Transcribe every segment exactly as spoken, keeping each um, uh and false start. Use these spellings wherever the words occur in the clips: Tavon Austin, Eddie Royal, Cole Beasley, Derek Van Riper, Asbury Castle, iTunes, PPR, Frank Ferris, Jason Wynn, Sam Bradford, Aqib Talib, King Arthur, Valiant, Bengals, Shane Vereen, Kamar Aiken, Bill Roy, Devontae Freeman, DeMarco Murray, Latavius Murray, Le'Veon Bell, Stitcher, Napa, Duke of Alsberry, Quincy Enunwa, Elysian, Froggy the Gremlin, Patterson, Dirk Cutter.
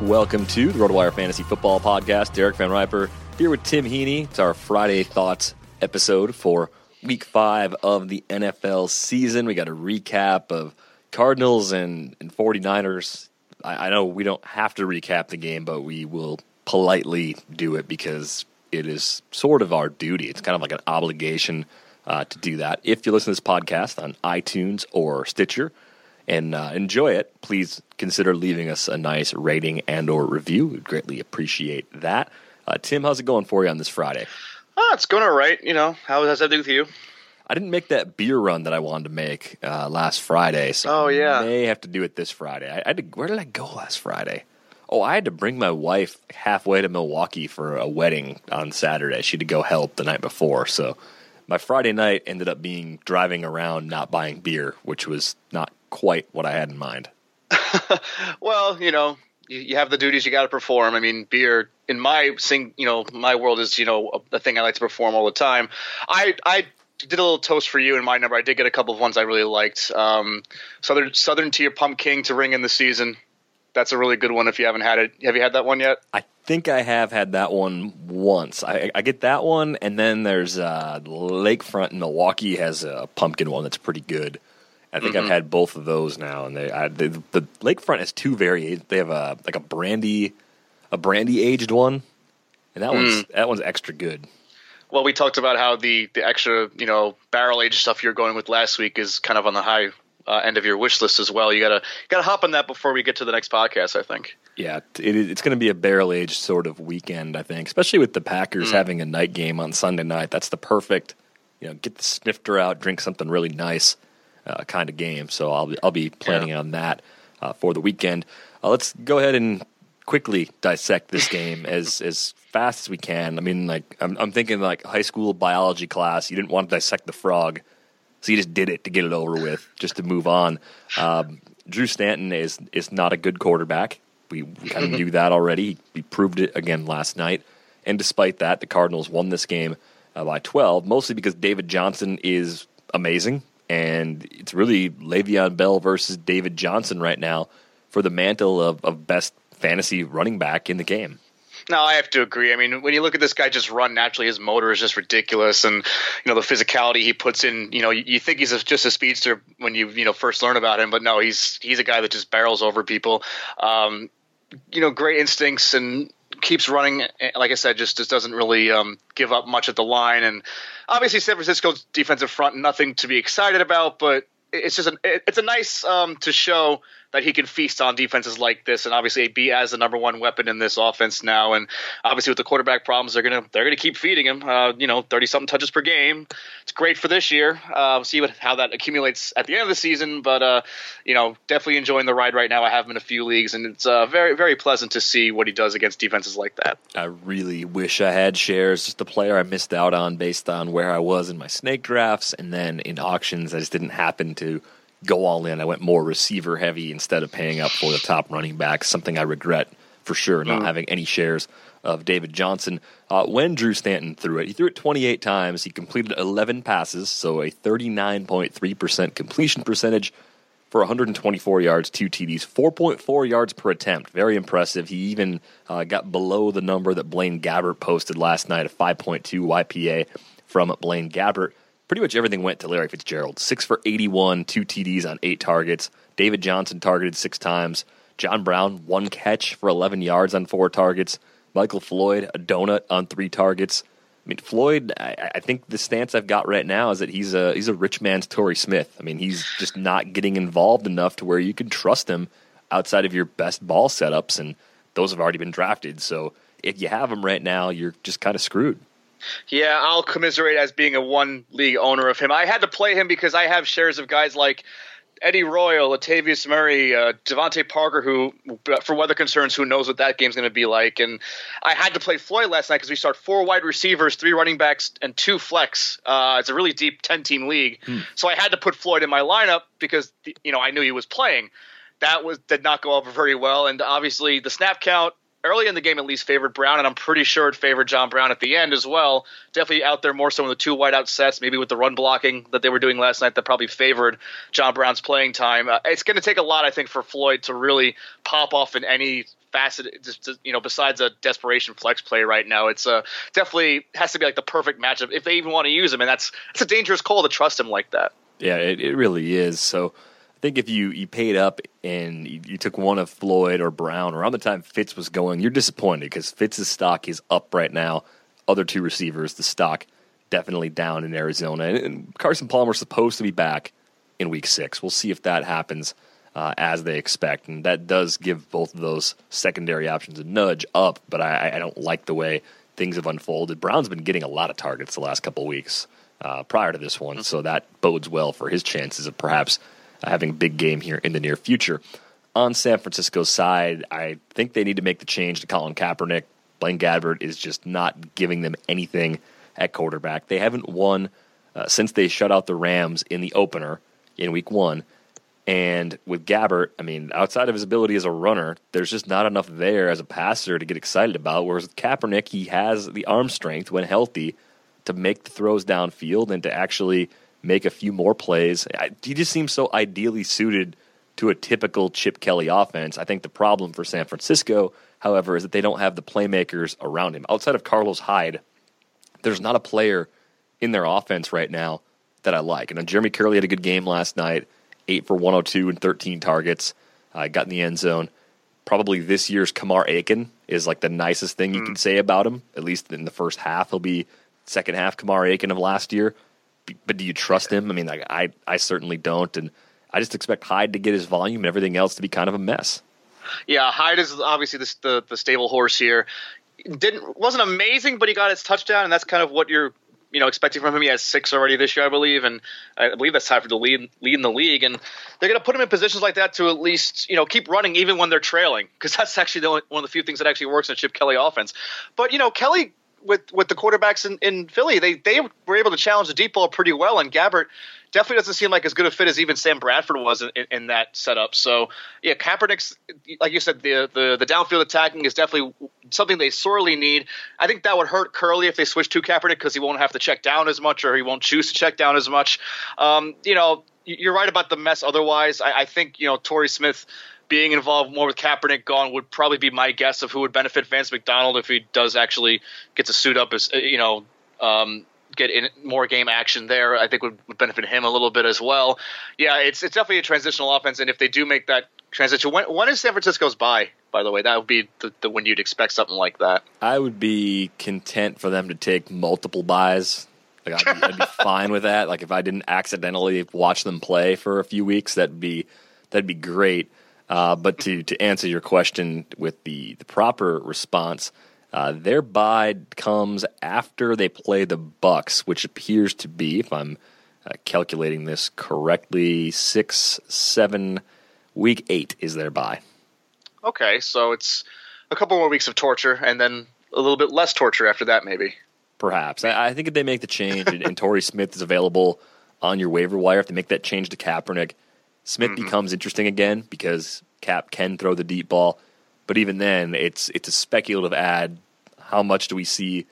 Welcome to the RotoWire Fantasy Football Podcast. Derek Van Riper here with Tim Heaney. It's our Friday Thoughts episode for week five of the N F L season. We got a recap of Cardinals and, and 49ers. I, I know we don't have to recap the game, but we will politely do it because it is sort of our duty. It's kind of like an obligation uh, to do that. If you listen to this podcast on iTunes or Stitcher, and uh, enjoy it, please consider leaving us a nice rating and or review. We'd greatly appreciate that. Uh, Tim, how's it going for you on this Friday? Oh, it's going all right. You know, how does that do with you? I didn't make that beer run that I wanted to make uh, last Friday, so oh, yeah. I may have to do it this Friday. I, I did, where did I go last Friday? Oh, I had to bring my wife halfway to Milwaukee for a wedding on Saturday. She had to go help the night before, so my Friday night ended up being driving around not buying beer, which was not quite what I had in mind. Well, you know, you, you have the duties you got to perform. I mean, beer in my sing, you know, my world is, you know, a, a thing I like to perform all the time. I I did a little toast for you in my number. I did get a couple of ones I really liked. Um, Southern Southern Tier Pump King to ring in the season. That's a really good one if you haven't had it. Have you had that one yet? I think I have had that one once. I, I get that one, and then there's uh, Lakefront in Milwaukee has a pumpkin one that's pretty good. I think mm-hmm. I've had both of those now, and they, I, they, the Lakefront has two variations. They have a like a brandy, a brandy aged one, and that mm. one's that one's extra good. Well, we talked about how the, the extra you know barrel aged stuff you're going with last week is kind of on the high uh, end of your wish list as well. You gotta gotta hop on that before we get to the next podcast, I think. Yeah, it, it's going to be a barrel aged sort of weekend, I think, especially with the Packers mm. having a night game on Sunday night. That's the perfect. you know, get the snifter out, drink something really nice uh, kind of game. So I'll be, I'll be planning yeah. on that uh, for the weekend. Uh, let's go ahead and quickly dissect this game as, as fast as we can. I mean, like I'm, I'm thinking like high school biology class. You didn't want to dissect the frog, so you just did it to get it over with, just to move on. Um, Drew Stanton is is not a good quarterback. We, we kind of knew that already. He proved it again last night. And despite that, the Cardinals won this game uh, by twelve, mostly because David Johnson is amazing. And it's really Le'Veon Bell versus David Johnson right now for the mantle of, of best fantasy running back in the game. No, I have to agree. I mean, when you look at this guy just run naturally, his motor is just ridiculous. And, you know, the physicality he puts in, you know, you, you think he's a, just a speedster when you, you know, first learn about him. But no, he's he's a guy that just barrels over people. Um, you know, great instincts and keeps running. Like I said, just, just doesn't really um, give up much at the line. And obviously San Francisco's defensive front, nothing to be excited about, but it's just an, it's a nice um, to show that he can feast on defenses like this, and obviously be as the number one weapon in this offense now. And obviously with the quarterback problems, they're gonna they're gonna keep feeding him. Uh, you know, thirty something touches per game. It's great for this year. Uh, see what how that accumulates at the end of the season. But uh, you know, definitely enjoying the ride right now. I have him in a few leagues, and it's uh, very very pleasant to see what he does against defenses like that. I really wish I had shares. Just a player I missed out on based on where I was in my snake drafts, and then in auctions, I just didn't happen to. To go all in. I went more receiver heavy instead of paying up for the top running back, something I regret for sure, not mm. having any shares of David Johnson. Uh, when Drew Stanton threw it, he threw it twenty-eight times. He completed eleven passes, so a thirty-nine point three percent completion percentage for one hundred twenty-four yards, two T Ds, four point four yards per attempt. Very impressive. He even uh, got below the number that Blaine Gabbert posted last night, a five point two Y P A from Blaine Gabbert. Pretty much everything went to Larry Fitzgerald. Six for eighty-one, two T Ds on eight targets. David Johnson targeted six times. John Brown, one catch for eleven yards on four targets. Michael Floyd, a donut on three targets. I mean, Floyd, I, I think the stance I've got right now is that he's a he's a rich man's Torrey Smith. I mean, he's just not getting involved enough to where you can trust him outside of your best ball setups, and those have already been drafted. So if you have him right now, you're just kind of screwed. Yeah, I'll commiserate as being a one-league owner of him. I had to play him because I have shares of guys like Eddie Royal, Latavius Murray, uh, Devontae Parker, who, for weather concerns, who knows what that game's going to be like. And I had to play Floyd last night because we start four wide receivers, three running backs, and two flex. Uh, it's a really deep ten-team league. Hmm. So I had to put Floyd in my lineup because, you know, I knew he was playing. That was did not go over very well. And obviously the snap count, early in the game, at least, favored Brown, and I'm pretty sure it favored John Brown at the end as well. Definitely out there more so in the two wideout sets, maybe with the run blocking that they were doing last night that probably favored John Brown's playing time. Uh, it's going to take a lot, I think, for Floyd to really pop off in any facet, just to, you know, besides a desperation flex play right now. It's uh, definitely has to be like the perfect matchup if they even want to use him, and that's it's a dangerous call to trust him like that. Yeah, it, it really is. So I think if you, you paid up and you, you took one of Floyd or Brown around the time Fitz was going, you're disappointed because Fitz's stock is up right now. Other two receivers, the stock definitely down in Arizona. And, and Carson Palmer's supposed to be back in week six. We'll see if that happens uh, as they expect. And that does give both of those secondary options a nudge up, but I, I don't like the way things have unfolded. Brown's been getting a lot of targets the last couple of weeks uh, prior to this one, so that bodes well for his chances of perhaps having a big game here in the near future. On San Francisco's side, I think they need to make the change to Colin Kaepernick. Blaine Gabbert is just not giving them anything at quarterback. They haven't won uh, since they shut out the Rams in the opener in week one. And with Gabbert, I mean, outside of his ability as a runner, there's just not enough there as a passer to get excited about. Whereas with Kaepernick, he has the arm strength when healthy to make the throws downfield and to actually make a few more plays. He just seems so ideally suited to a typical Chip Kelly offense. I think the problem for San Francisco, however, is that they don't have the playmakers around him. Outside of Carlos Hyde, there's not a player in their offense right now that I like. And Jeremy Curley had a good game last night, eight for one oh two and thirteen targets. Uh, got in the end zone. Probably this year's Kamar Aiken is like the nicest thing you mm. can say about him, at least in the first half. He'll be second half Kamar Aiken of last year. But do you trust him? I mean, like, I I certainly don't, and I just expect Hyde to get his volume and everything else to be kind of a mess. Yeah, Hyde is obviously the the, the stable horse here. Didn't wasn't amazing, but he got his touchdown, and that's kind of what you're you know, expecting from him. He has six already this year, I believe, and I believe that's tied for the lead, lead in the league. And they're going to put him in positions like that to at least, you know, keep running even when they're trailing, because that's actually the only, one of the few things that actually works in a Chip Kelly offense. But, you know, Kelly with with the quarterbacks in, in Philly, they, they were able to challenge the deep ball pretty well, and Gabbert definitely doesn't seem like as good a fit as even Sam Bradford was in, in, in that setup. So, yeah, Kaepernick's, like you said, the, the the downfield attacking is definitely something they sorely need. I think that would hurt Curley if they switch to Kaepernick, because he won't have to check down as much, or he won't choose to check down as much. Um, you know, you're right about the mess otherwise. I, I think, you know, Torrey Smith being involved more with Kaepernick gone would probably be my guess of who would benefit Vance McDonald if he does actually get to suit up as, you know, um, get in more game action there. I think would, would benefit him a little bit as well. Yeah, it's it's definitely a transitional offense, and if they do make that transition, when when is San Francisco's bye? By the way, that would be the, the when you'd expect something like that. I would be content for them to take multiple buys. Like I'd be, I'd be fine with that. Like if I didn't accidentally watch them play for a few weeks, that'd be that'd be great. Uh, but to, to answer your question with the, the proper response, uh, their bye comes after they play the Bucks, which appears to be, if I'm uh, calculating this correctly, six, seven, week eight is their bye. Okay, so it's a couple more weeks of torture, and then a little bit less torture after that, maybe. Perhaps. I, I think if they make the change, and, and Torrey Smith is available on your waiver wire, if they make that change to Kaepernick, Smith mm-hmm. becomes interesting again, because Cap can throw the deep ball, but even then, it's it's a speculative ad. How much do we see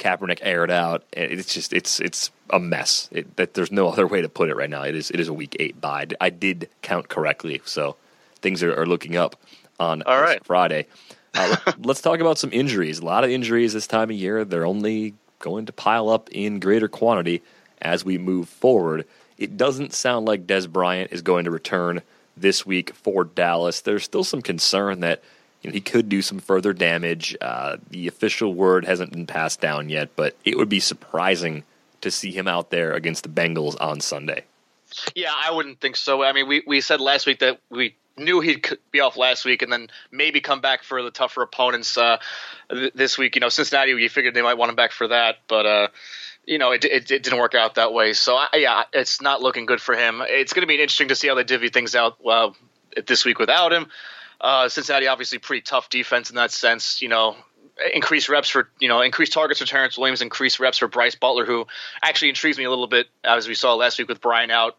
Kaepernick air it out? It's just it's it's a mess. It, that there's no other way to put it right now. It is it is a week eight bye. I did count correctly, so things are, are looking up on All right. Friday. Uh, let's talk about some injuries. A lot of injuries this time of year. They're only going to pile up in greater quantity as we move forward. It doesn't sound like Des Bryant is going to return this week for Dallas. There's still some concern that you know, he could do some further damage. Uh, the official word hasn't been passed down yet, but it would be surprising to see him out there against the Bengals on Sunday. Yeah, I wouldn't think so. I mean, we, we said last week that we knew he'd be off last week and then maybe come back for the tougher opponents uh, th- this week. You know, Cincinnati, we figured they might want him back for that, but uh, – you know, it, it it didn't work out that way. So, I, yeah, it's not looking good for him. It's going to be interesting to see how they divvy things out uh, this week without him. Uh, Cincinnati, obviously, pretty tough defense in that sense. You know, increased reps for, you know, increased targets for Terrence Williams, increased reps for Brice Butler, who actually intrigues me a little bit, as we saw last week with Brian out,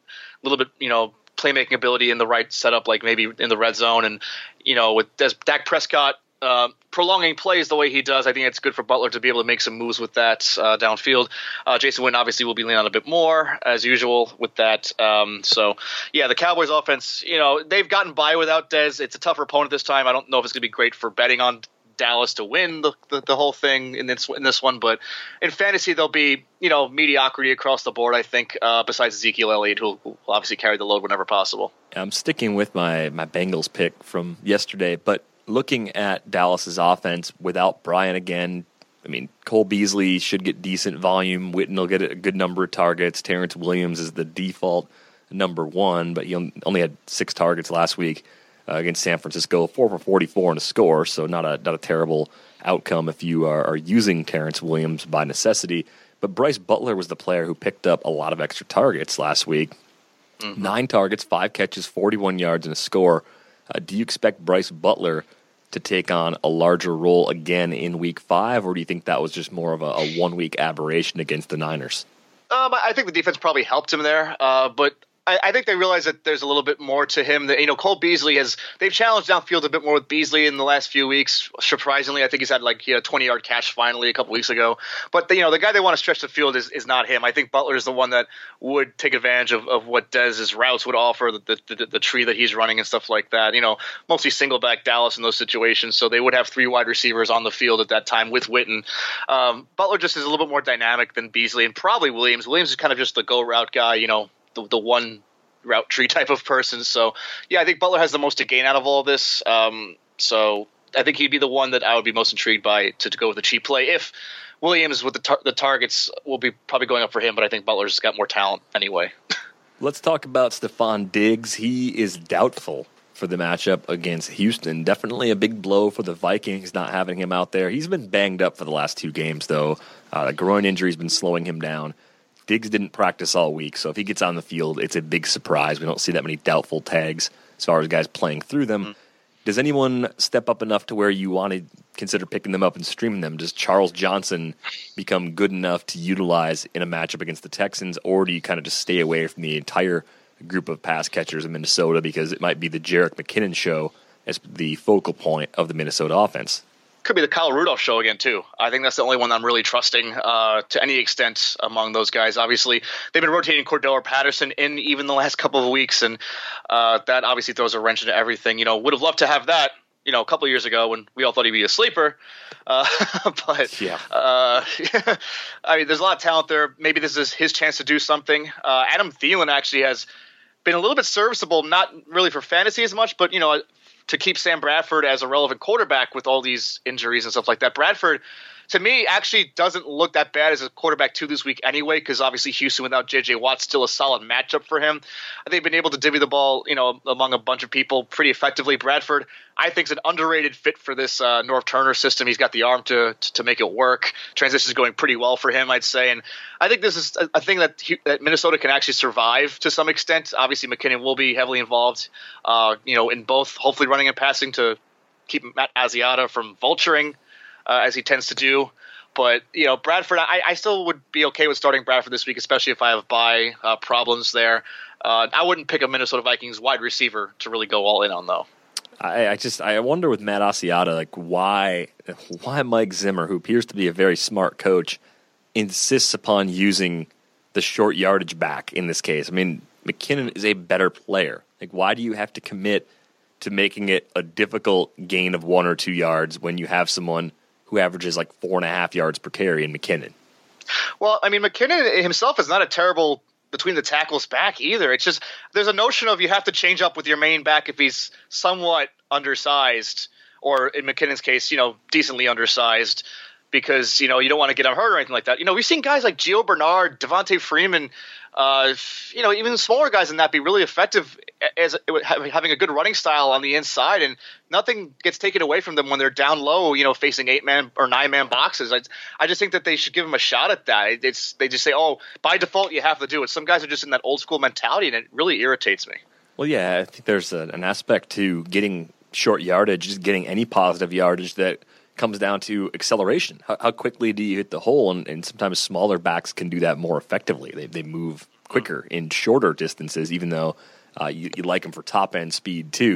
a little bit, you know, playmaking ability in the right setup, like maybe in the red zone. And, you know, with Des, Dak Prescott, Uh, prolonging plays the way he does, I think it's good for Butler to be able to make some moves with that uh, downfield. Uh, Jason Wynn obviously will be leaning on a bit more as usual with that. Um, so yeah, the Cowboys offense, you know, they've gotten by without Dez. It's a tougher opponent this time. I don't know if it's going to be great for betting on Dallas to win the, the, the whole thing in this in this one, but in fantasy there'll be, you know, mediocrity across the board, I think, uh, besides Ezekiel Elliott, who will obviously carry the load whenever possible. I'm sticking with my, my Bengals pick from yesterday, but looking at Dallas's offense without Brian again, I mean, Cole Beasley should get decent volume. Witten will get a good number of targets. Terrence Williams is the default number one, but he only had six targets last week uh, against San Francisco, four for forty-four and a score, so not a not a terrible outcome if you are, are using Terrence Williams by necessity. But Brice Butler was the player who picked up a lot of extra targets last week. Mm-hmm. Nine targets, five catches, forty-one yards, and a score. Uh, do you expect Brice Butler to take on a larger role again in week five, or do you think that was just more of a, a one-week aberration against the Niners? Um, I think the defense probably helped him there, uh, but I, I think they realize that there's a little bit more to him. That, you know, Cole Beasley has – they've challenged downfield a bit more with Beasley in the last few weeks. Surprisingly, I think he's had like you know, twenty-yard catch finally a couple weeks ago. But, the, you know, the guy they want to stretch the field is, is not him. I think Butler is the one that would take advantage of, of what Dez's routes would offer, the, the, the, the tree that he's running and stuff like that. You know, mostly single-back Dallas in those situations, so they would have three wide receivers on the field at that time with Witten. Um, Butler just is a little bit more dynamic than Beasley and probably Williams. Williams is kind of just the go-route guy, you know, The, the one route tree type of person. So, yeah, I think Butler has the most to gain out of all of this. Um, so I think he'd be the one that I would be most intrigued by to, to go with a cheap play. If Williams with the, tar- the targets will be probably going up for him, but I think Butler's got more talent anyway. Let's talk about Stephon Diggs. He is doubtful for the matchup against Houston. Definitely a big blow for the Vikings not having him out there. He's been banged up for the last two games, though. Uh, the groin injury's been slowing him down. Diggs didn't practice all week, so if he gets on the field, it's a big surprise. We don't see that many doubtful tags as far as guys playing through them. Mm. Does anyone step up enough to where you want to consider picking them up and streaming them? Does Charles Johnson become good enough to utilize in a matchup against the Texans, or do you kind of just stay away from the entire group of pass catchers in Minnesota because it might be the Jerick McKinnon show as the focal point of the Minnesota offense? Could be the Kyle Rudolph show again, too. I think that's the only one I'm really trusting uh, to any extent among those guys. Obviously, they've been rotating Cordell or Patterson in even the last couple of weeks, and uh, that obviously throws a wrench into everything. You know, would have loved to have that, you know, a couple of years ago when we all thought he'd be a sleeper. Uh, but, yeah. uh, I mean, there's a lot of talent there. Maybe this is his chance to do something. Uh, Adam Thielen actually has been a little bit serviceable, not really for fantasy as much, but, you know, to keep Sam Bradford as a relevant quarterback with all these injuries and stuff like that. Bradford, to me, actually doesn't look that bad as a quarterback two this week anyway, because obviously Houston without J J Watt's still a solid matchup for him. They've been able to divvy the ball, you know, among a bunch of people pretty effectively. Bradford, I think, is an underrated fit for this uh, North Turner system. He's got the arm to, to to make it work. Transition is going pretty well for him, I'd say. And I think this is a, a thing that, that Minnesota can actually survive to some extent. Obviously, McKinnon will be heavily involved, uh, you know, in both hopefully running and passing to keep Matt Asiata from vulturing, Uh, as he tends to do. But, you know, Bradford, I, I still would be okay with starting Bradford this week, especially if I have bye uh, problems there. Uh, I wouldn't pick a Minnesota Vikings wide receiver to really go all in on, though. I, I just I wonder with Matt Asiata, like why why Mike Zimmer, who appears to be a very smart coach, insists upon using the short yardage back in this case. I mean, McKinnon is a better player. Like, why do you have to commit to making it a difficult gain of one or two yards when you have someone who averages like four and a half yards per carry in McKinnon? Well, I mean, McKinnon himself is not a terrible between the tackles back either. It's just there's a notion of you have to change up with your main back if he's somewhat undersized, or in McKinnon's case, you know, decently undersized, because, you know, you don't want to get him hurt or anything like that. You know, we've seen guys like Gio Bernard, Devontae Freeman, uh, you know, even smaller guys than that be really effective as having a good running style on the inside, and nothing gets taken away from them when they're down low, you know, facing eight man or nine man boxes. I, I just think that they should give them a shot at that. It's, they just say, oh, by default, you have to do it. Some guys are just in that old school mentality, and it really irritates me. Well, yeah, I think there's a, an aspect to getting short yardage, just getting any positive yardage that comes down to acceleration. How, how quickly do you hit the hole? And, and sometimes smaller backs can do that more effectively. They they move quicker in shorter distances, even though uh, you, you like them for top end speed too.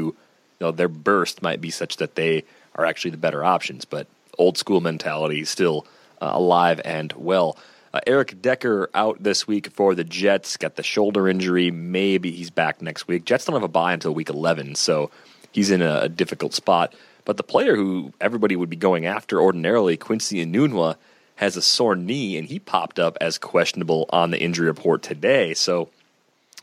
You know, their burst might be such that they are actually the better options. But old school mentality still uh, alive and well. Uh, Eric Decker out this week for the Jets. Got the shoulder injury. Maybe he's back next week. Jets don't have a bye until week eleven, so he's in a, a difficult spot. But the player who everybody would be going after ordinarily, Quincy Enunwa, has a sore knee, and he popped up as questionable on the injury report today. So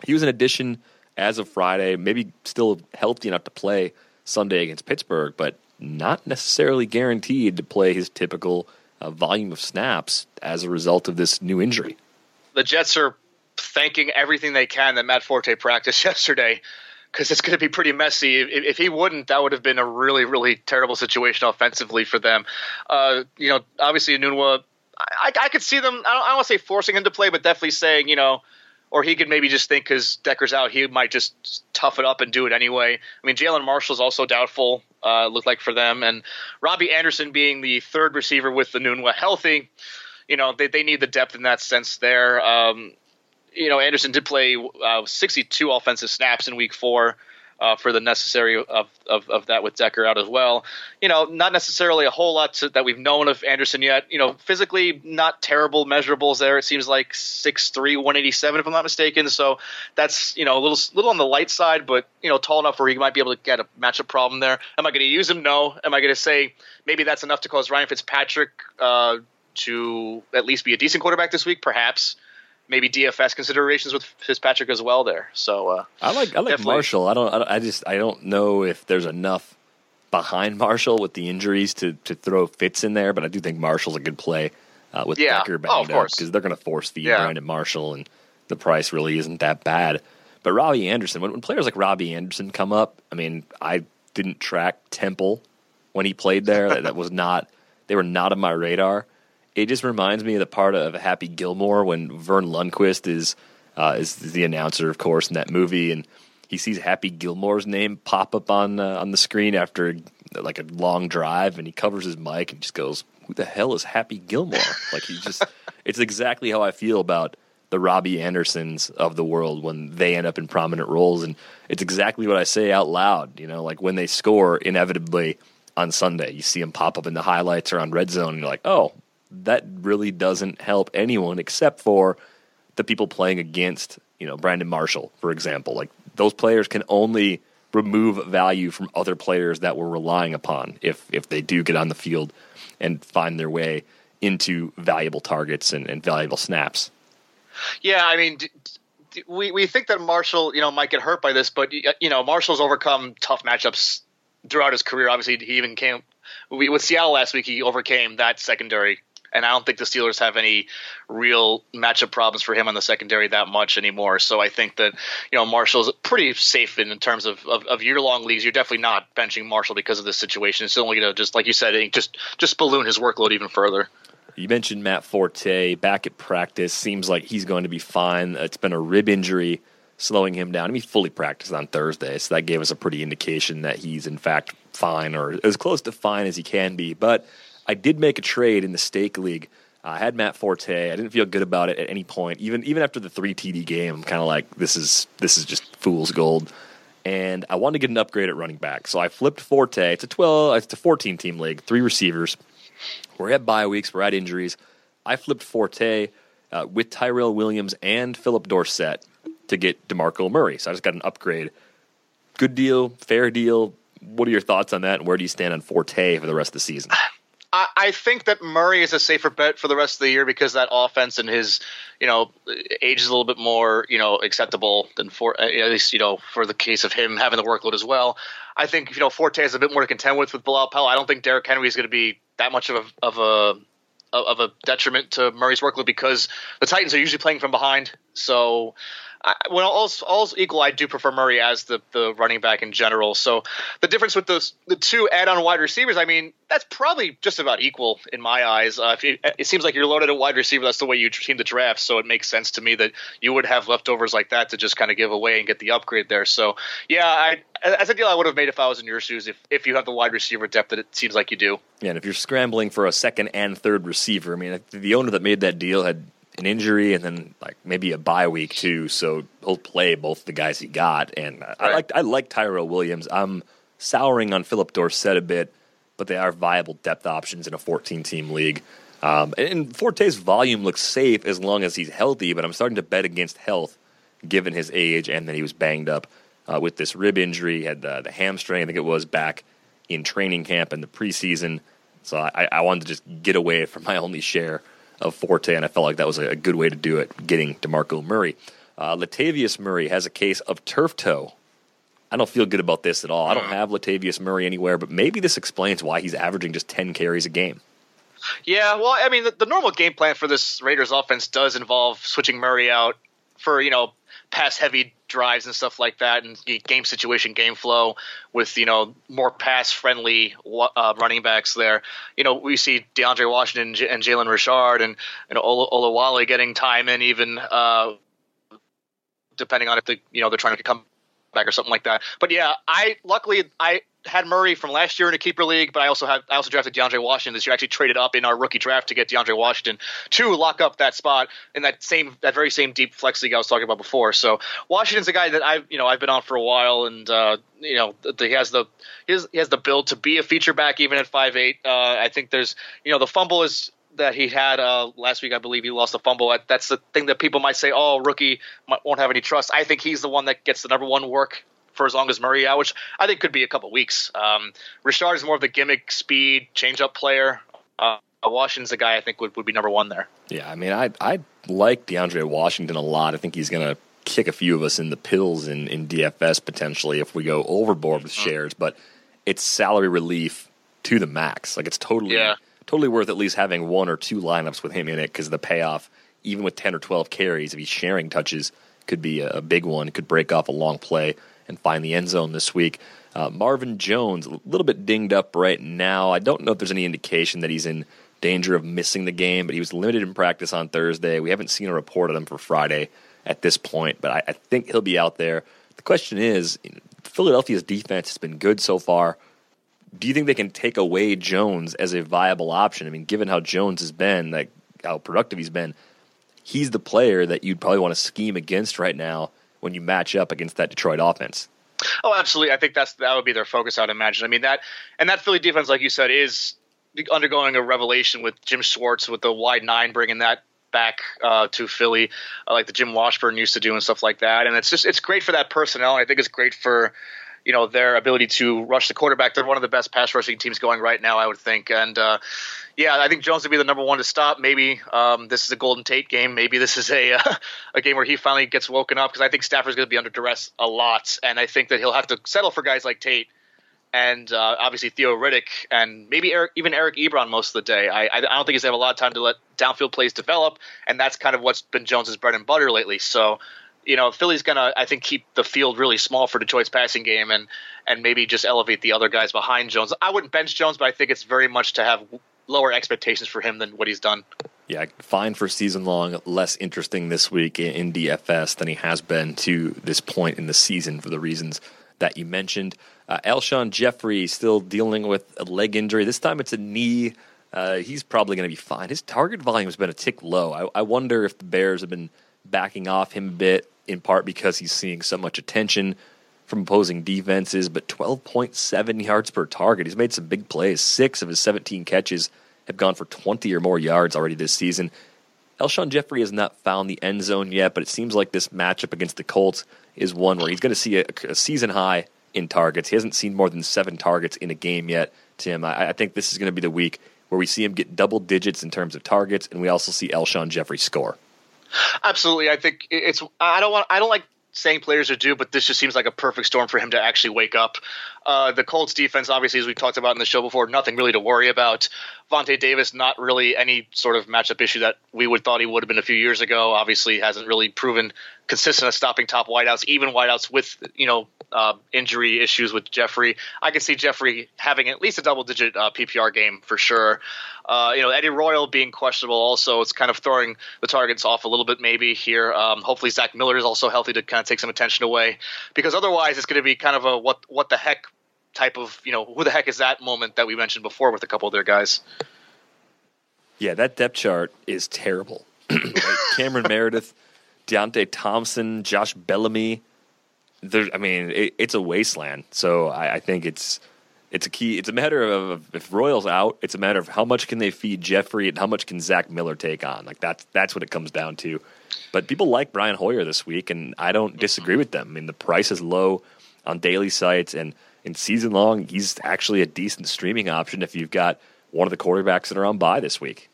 he was an addition as of Friday, maybe still healthy enough to play Sunday against Pittsburgh, but not necessarily guaranteed to play his typical uh, volume of snaps as a result of this new injury. The Jets are thanking everything they can that Matt Forte practiced yesterday, because it's going to be pretty messy. If, if he wouldn't, that would have been a really, really terrible situation offensively for them. Uh, you know, obviously, Enunwa, I, I could see them, I don't, I don't want to say forcing him to play, but definitely saying, you know, or he could maybe just think because Decker's out, he might just tough it up and do it anyway. I mean, Jalen Marshall's also doubtful, uh, looked like for them. And Robbie Anderson being the third receiver with the Enunwa healthy, you know, they, they need the depth in that sense there. Um, You know, Anderson did play uh, sixty-two offensive snaps in week four uh, for the necessary of, of, of that with Decker out as well. You know, not necessarily a whole lot to, that we've known of Anderson yet. You know, physically not terrible measurables there. It seems like six three, one eighty-seven, if I'm not mistaken. So that's, you know, a little little on the light side, but, you know, tall enough where he might be able to get a matchup problem there. Am I going to use him? No. Am I going to say maybe that's enough to cause Ryan Fitzpatrick uh, to at least be a decent quarterback this week? Perhaps. Maybe D F S considerations with Fitzpatrick as well there. So uh, I like I like definitely. Marshall. I don't, I don't. I just I don't know if there's enough behind Marshall with the injuries to, to throw Fitz in there. But I do think Marshall's a good play uh, with yeah. Decker banged oh, of up, because they're going to force feed yeah. Brandon Marshall, and the price really isn't that bad. But Robbie Anderson, when, when players like Robbie Anderson come up, I mean, I didn't track Temple when he played there. that, that was not, they were not on my radar. It just reminds me of the part of Happy Gilmore when Vern Lundquist is uh, is the announcer, of course, in that movie, and he sees Happy Gilmore's name pop up on uh, on the screen after like a long drive, and he covers his mic and just goes, "Who the hell is Happy Gilmore?" Like he just, it's exactly how I feel about the Robbie Andersons of the world when they end up in prominent roles, and it's exactly what I say out loud. You know, like when they score inevitably on Sunday, you see them pop up in the highlights or on Red Zone, and you're like, oh. That really doesn't help anyone except for the people playing against, you know, Brandon Marshall, for example. Like those players can only remove value from other players that we're relying upon if if they do get on the field and find their way into valuable targets and, and valuable snaps. Yeah, I mean, d- d- we we think that Marshall, you know, might get hurt by this, but you know, Marshall's overcome tough matchups throughout his career. Obviously, he even came we, with Seattle last week. He overcame that secondary. And I don't think the Steelers have any real matchup problems for him on the secondary that much anymore. So I think that, you know, Marshall's pretty safe in, in terms of, of, of year-long leagues. You're definitely not benching Marshall because of this situation. It's only going to just, like you said, just just balloon his workload even further. You mentioned Matt Forte back at practice. Seems like he's going to be fine. It's been a rib injury slowing him down. I mean, he fully practiced on Thursday, so that gave us a pretty indication that he's, in fact, fine or as close to fine as he can be. But I did make a trade in the stake league. I had Matt Forte. I didn't feel good about it at any point. Even even after the three T D game, I'm kind of like, this is this is just fool's gold. And I wanted to get an upgrade at running back, so I flipped Forte. It's a twelve, it's a fourteen team league, three receivers. We're at bye weeks, we're at injuries. I flipped Forte uh, with Tyrell Williams and Philip Dorsett to get DeMarco Murray. So I just got an upgrade. Good deal, fair deal. What are your thoughts on that? And where do you stand on Forte for the rest of the season? I think that Murray is a safer bet for the rest of the year because that offense and his, you know, age is a little bit more, you know, acceptable than for at least, you know, for the case of him having the workload as well. I think, you know, Forte is a bit more to contend with with Bilal Powell. I don't think Derrick Henry is going to be that much of a of a of a detriment to Murray's workload because the Titans are usually playing from behind. So I, when all's, all's equal, I do prefer Murray as the, the running back in general. So the difference with those the two add-on wide receivers, I mean, that's probably just about equal in my eyes. Uh, if you, it seems like you're loaded at wide receiver. That's the way you team the draft. So it makes sense to me that you would have leftovers like that to just kind of give away and get the upgrade there. So, yeah, I, that's a deal I would have made if I was in your shoes, if, if you have the wide receiver depth that it seems like you do. Yeah, and if you're scrambling for a second and third receiver, I mean, the owner that made that deal had – an injury and then like maybe a bye week too, so he'll play both the guys he got. And I right. like I like Tyrell Williams. I'm souring on Philip Dorsett a bit, but they are viable depth options in a fourteen-team league. Um, and, and Forte's volume looks safe as long as he's healthy, but I'm starting to bet against health given his age and that he was banged up uh, with this rib injury. He had the, the hamstring, I think it was, back in training camp in the preseason. So I, I wanted to just get away from my only share of Forte, and I felt like that was a good way to do it, getting DeMarco Murray. Uh, Latavius Murray has a case of turf toe. I don't feel good about this at all. I don't have Latavius Murray anywhere, but maybe this explains why he's averaging just ten carries a game. Yeah, well, I mean, the, the normal game plan for this Raiders offense does involve switching Murray out for, you know, pass-heavy drives and stuff like that, and game situation, game flow with, you know, more pass-friendly uh, running backs there. You know, we see DeAndre Washington and Jalen Richard and, and Ola, Olawale getting time in even uh, depending on if they, you know, they're trying to come back or something like that. But, yeah, I luckily I had Murray from last year in a keeper league, but I also had I also drafted DeAndre Washington this year. I actually traded up in our rookie draft to get DeAndre Washington to lock up that spot in that same that very same deep flex league I was talking about before. So Washington's a guy that I've you know I've been on for a while, and uh, you know he has the he has, he has the build to be a feature back even at five eight. Uh, I think there's you know the fumble is that he had uh, last week. I believe he lost a fumble. That's the thing that people might say, oh, rookie won't have any trust. I think he's the one that gets the number one work for as long as Murray out, which I think could be a couple weeks. Um, Richard is more of the gimmick, speed, change-up player. Uh, Washington's a guy I think would, would be number one there. Yeah, I mean, I I like DeAndre Washington a lot. I think he's going to kick a few of us in the pills in, in D F S potentially if we go overboard with mm-hmm. shares, but it's salary relief to the max. Like it's totally yeah. totally worth at least having one or two lineups with him in it because the payoff, even with ten or twelve carries, if he's sharing touches, could be a big one, could break off a long play and find the end zone this week. Uh, Marvin Jones, a little bit dinged up right now. I don't know if there's any indication that he's in danger of missing the game, but he was limited in practice on Thursday. We haven't seen a report of him for Friday at this point, but I, I think he'll be out there. The question is, Philadelphia's defense has been good so far. Do you think they can take away Jones as a viable option? I mean, given how Jones has been, like how productive he's been, he's the player that you'd probably want to scheme against right now when you match up against that Detroit offense. Oh, absolutely. I think that's that would be their focus, I'd imagine. I mean, that and that Philly defense, like you said, is undergoing a revelation with Jim Schwartz, with the wide nine, bringing that back uh, to Philly, uh, like the Jim Washburn used to do and stuff like that. And it's just it's great for that personnel. And I think it's great for, you know, their ability to rush the quarterback. They're one of the best pass rushing teams going right now, I would think. And uh, yeah, I think Jones would be the number one to stop. Maybe um, this is a Golden Tate game. Maybe this is a uh, a game where he finally gets woken up, because I think Stafford's going to be under duress a lot, and I think that he'll have to settle for guys like Tate and uh, obviously Theo Riddick and maybe Eric, even Eric Ebron most of the day. I, I don't think he's going to have a lot of time to let downfield plays develop, and that's kind of what's been Jones's bread and butter lately. So. You know, Philly's going to, I think, keep the field really small for Detroit's passing game and and maybe just elevate the other guys behind Jones. I wouldn't bench Jones, but I think it's very much to have lower expectations for him than what he's done. Yeah, fine for season long, less interesting this week in D F S than he has been to this point in the season for the reasons that you mentioned. Uh, Alshon Jeffrey still dealing with a leg injury. This time it's a knee. Uh, he's probably going to be fine. His target volume has been a tick low. I, I wonder if the Bears have been backing off him a bit, in part because he's seeing so much attention from opposing defenses, but twelve point seven yards per target. He's made some big plays. Six of his seventeen catches have gone for twenty or more yards already this season. Alshon Jeffrey has not found the end zone yet, but it seems like this matchup against the Colts is one where he's going to see a, a season high in targets. He hasn't seen more than seven targets in a game yet, Tim. I, I think this is going to be the week where we see him get double digits in terms of targets, and we also see Alshon Jeffrey score. Absolutely. I think it's I don't want I don't like saying players are due, but this just seems like a perfect storm for him to actually wake up. Uh, the Colts defense, obviously, as we talked about in the show before, nothing really to worry about. Vontae Davis, not really any sort of matchup issue that we would thought he would have been a few years ago. Obviously, hasn't really proven consistent at stopping top wideouts, even wideouts with, you know, uh, injury issues with Jeffrey. I could see Jeffrey having at least a double-digit uh, P P R game for sure. Uh, you know, Eddie Royal being questionable also. It's kind of throwing the targets off a little bit maybe here. Um, hopefully Zach Miller is also healthy to kind of take some attention away, because otherwise it's going to be kind of a what what the heck type of, you know, who the heck is that moment that we mentioned before with a couple of their guys. Yeah, that depth chart is terrible. Cameron Meredith, Deontay Thompson, Josh Bellamy. There, I mean, it, it's a wasteland. So I, I think it's it's a key. It's a matter of if Royal's out, it's a matter of how much can they feed Jeffrey and how much can Zach Miller take on. Like that's that's what it comes down to. But people like Brian Hoyer this week, and I don't disagree with them. I mean, the price is low on daily sites, and in season long, he's actually a decent streaming option if you've got one of the quarterbacks that are on bye this week.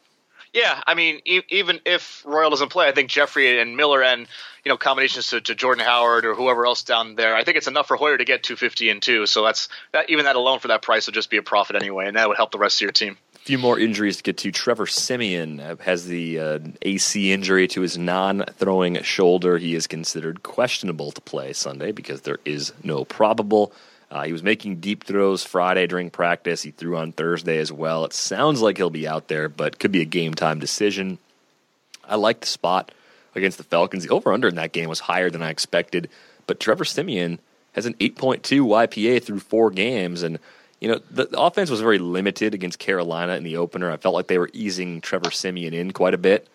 Yeah, I mean, e- even if Royal doesn't play, I think Jeffrey and Miller and, you know, combinations to, to Jordan Howard or whoever else down there, I think it's enough for Hoyer to get two fifty and two. So that's that. Even that alone for that price would just be a profit anyway, and that would help the rest of your team. A few more injuries to get to. Trevor Siemian has the uh, A C injury to his non-throwing shoulder. He is considered questionable to play Sunday because there is no probable. Uh, he was making deep throws Friday during practice. He threw on Thursday as well. It sounds like he'll be out there, but could be a game-time decision. I like the spot against the Falcons. The over-under in that game was higher than I expected, but Trevor Siemian has an eight point two Y P A through four games, and you know the, the offense was very limited against Carolina in the opener. I felt like they were easing Trevor Siemian in quite a bit,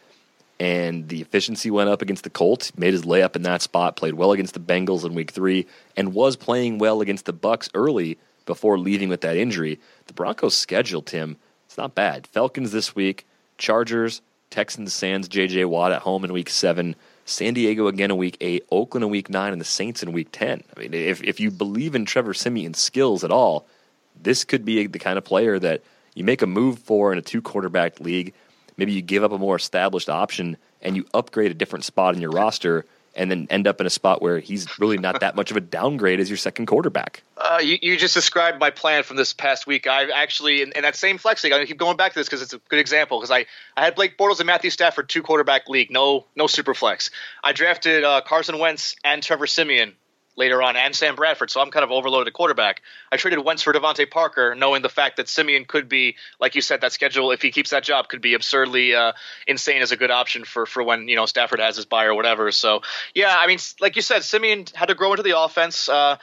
and the efficiency went up against the Colts, made his layup in that spot, played well against the Bengals in week three, and was playing well against the Bucks early before leaving with that injury. The Broncos' schedule, Tim, it's not bad. Falcons this week, Chargers, Texans, sans J J Watt at home in week seven, San Diego again in week eight, Oakland in week nine, and the Saints in week ten. I mean, if, if you believe in Trevor Siemian's skills at all, this could be the kind of player that you make a move for in a two-quarterback league. Maybe you give up a more established option and you upgrade a different spot in your roster and then end up in a spot where he's really not that much of a downgrade as your second quarterback. Uh, you, you just described my plan from this past week. I actually, and, and that same flex league, I keep going back to this because it's a good example. Because I, I had Blake Bortles and Matthew Stafford two quarterback league, no no super flex. I drafted uh, Carson Wentz and Trevor Simeon later on, and Sam Bradford. So I'm kind of overloaded at quarterback. I traded Wentz for Devontae Parker, knowing the fact that Simeon could be, like you said, that schedule, if he keeps that job, could be absurdly uh, insane as a good option for, for when, you know, Stafford has his bye or whatever. So yeah, I mean, like you said, Simeon had to grow into the offense. Uh,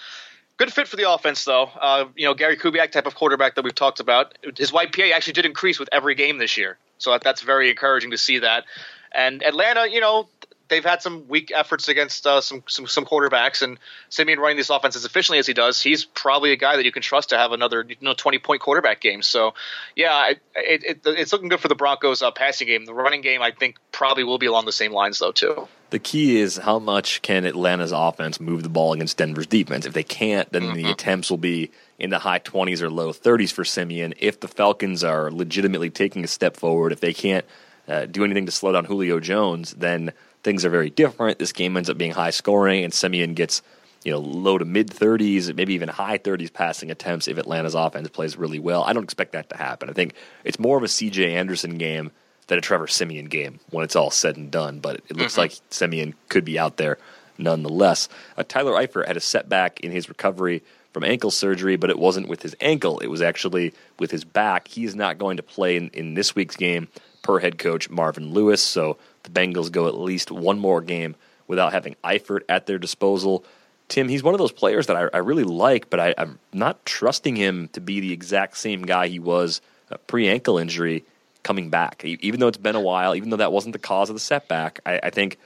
Good fit for the offense, though. Uh, you know, Gary Kubiak type of quarterback that we've talked about. His Y P A actually did increase with every game this year, so that's very encouraging to see that. And Atlanta, you know, they've had some weak efforts against uh, some, some some quarterbacks, and Simeon running this offense as efficiently as he does, he's probably a guy that you can trust to have another, you know, twenty-point quarterback game. So, yeah, it, it, it's looking good for the Broncos' uh, passing game. The running game, I think, probably will be along the same lines, though, too. The key is how much can Atlanta's offense move the ball against Denver's defense. If they can't, then mm-hmm. the attempts will be in the high twenties or low thirties for Simeon. If the Falcons are legitimately taking a step forward, if they can't uh, do anything to slow down Julio Jones, then things are very different. This game ends up being high scoring, and Simeon gets, you know, low to mid thirties, maybe even high thirties passing attempts if Atlanta's offense plays really well. I don't expect that to happen. I think it's more of a C J Anderson game than a Trevor Simeon game when it's all said and done, but it looks mm-hmm. like Simeon could be out there nonetheless. Uh, Tyler Eifert had a setback in his recovery from ankle surgery, but it wasn't with his ankle. It was actually with his back. He is not going to play in, in this week's game per head coach Marvin Lewis, so the Bengals go at least one more game without having Eifert at their disposal. Tim, he's one of those players that I, I really like, but I, I'm not trusting him to be the exact same guy he was uh, pre-ankle injury coming back. Even though it's been a while, even though that wasn't the cause of the setback, I, I think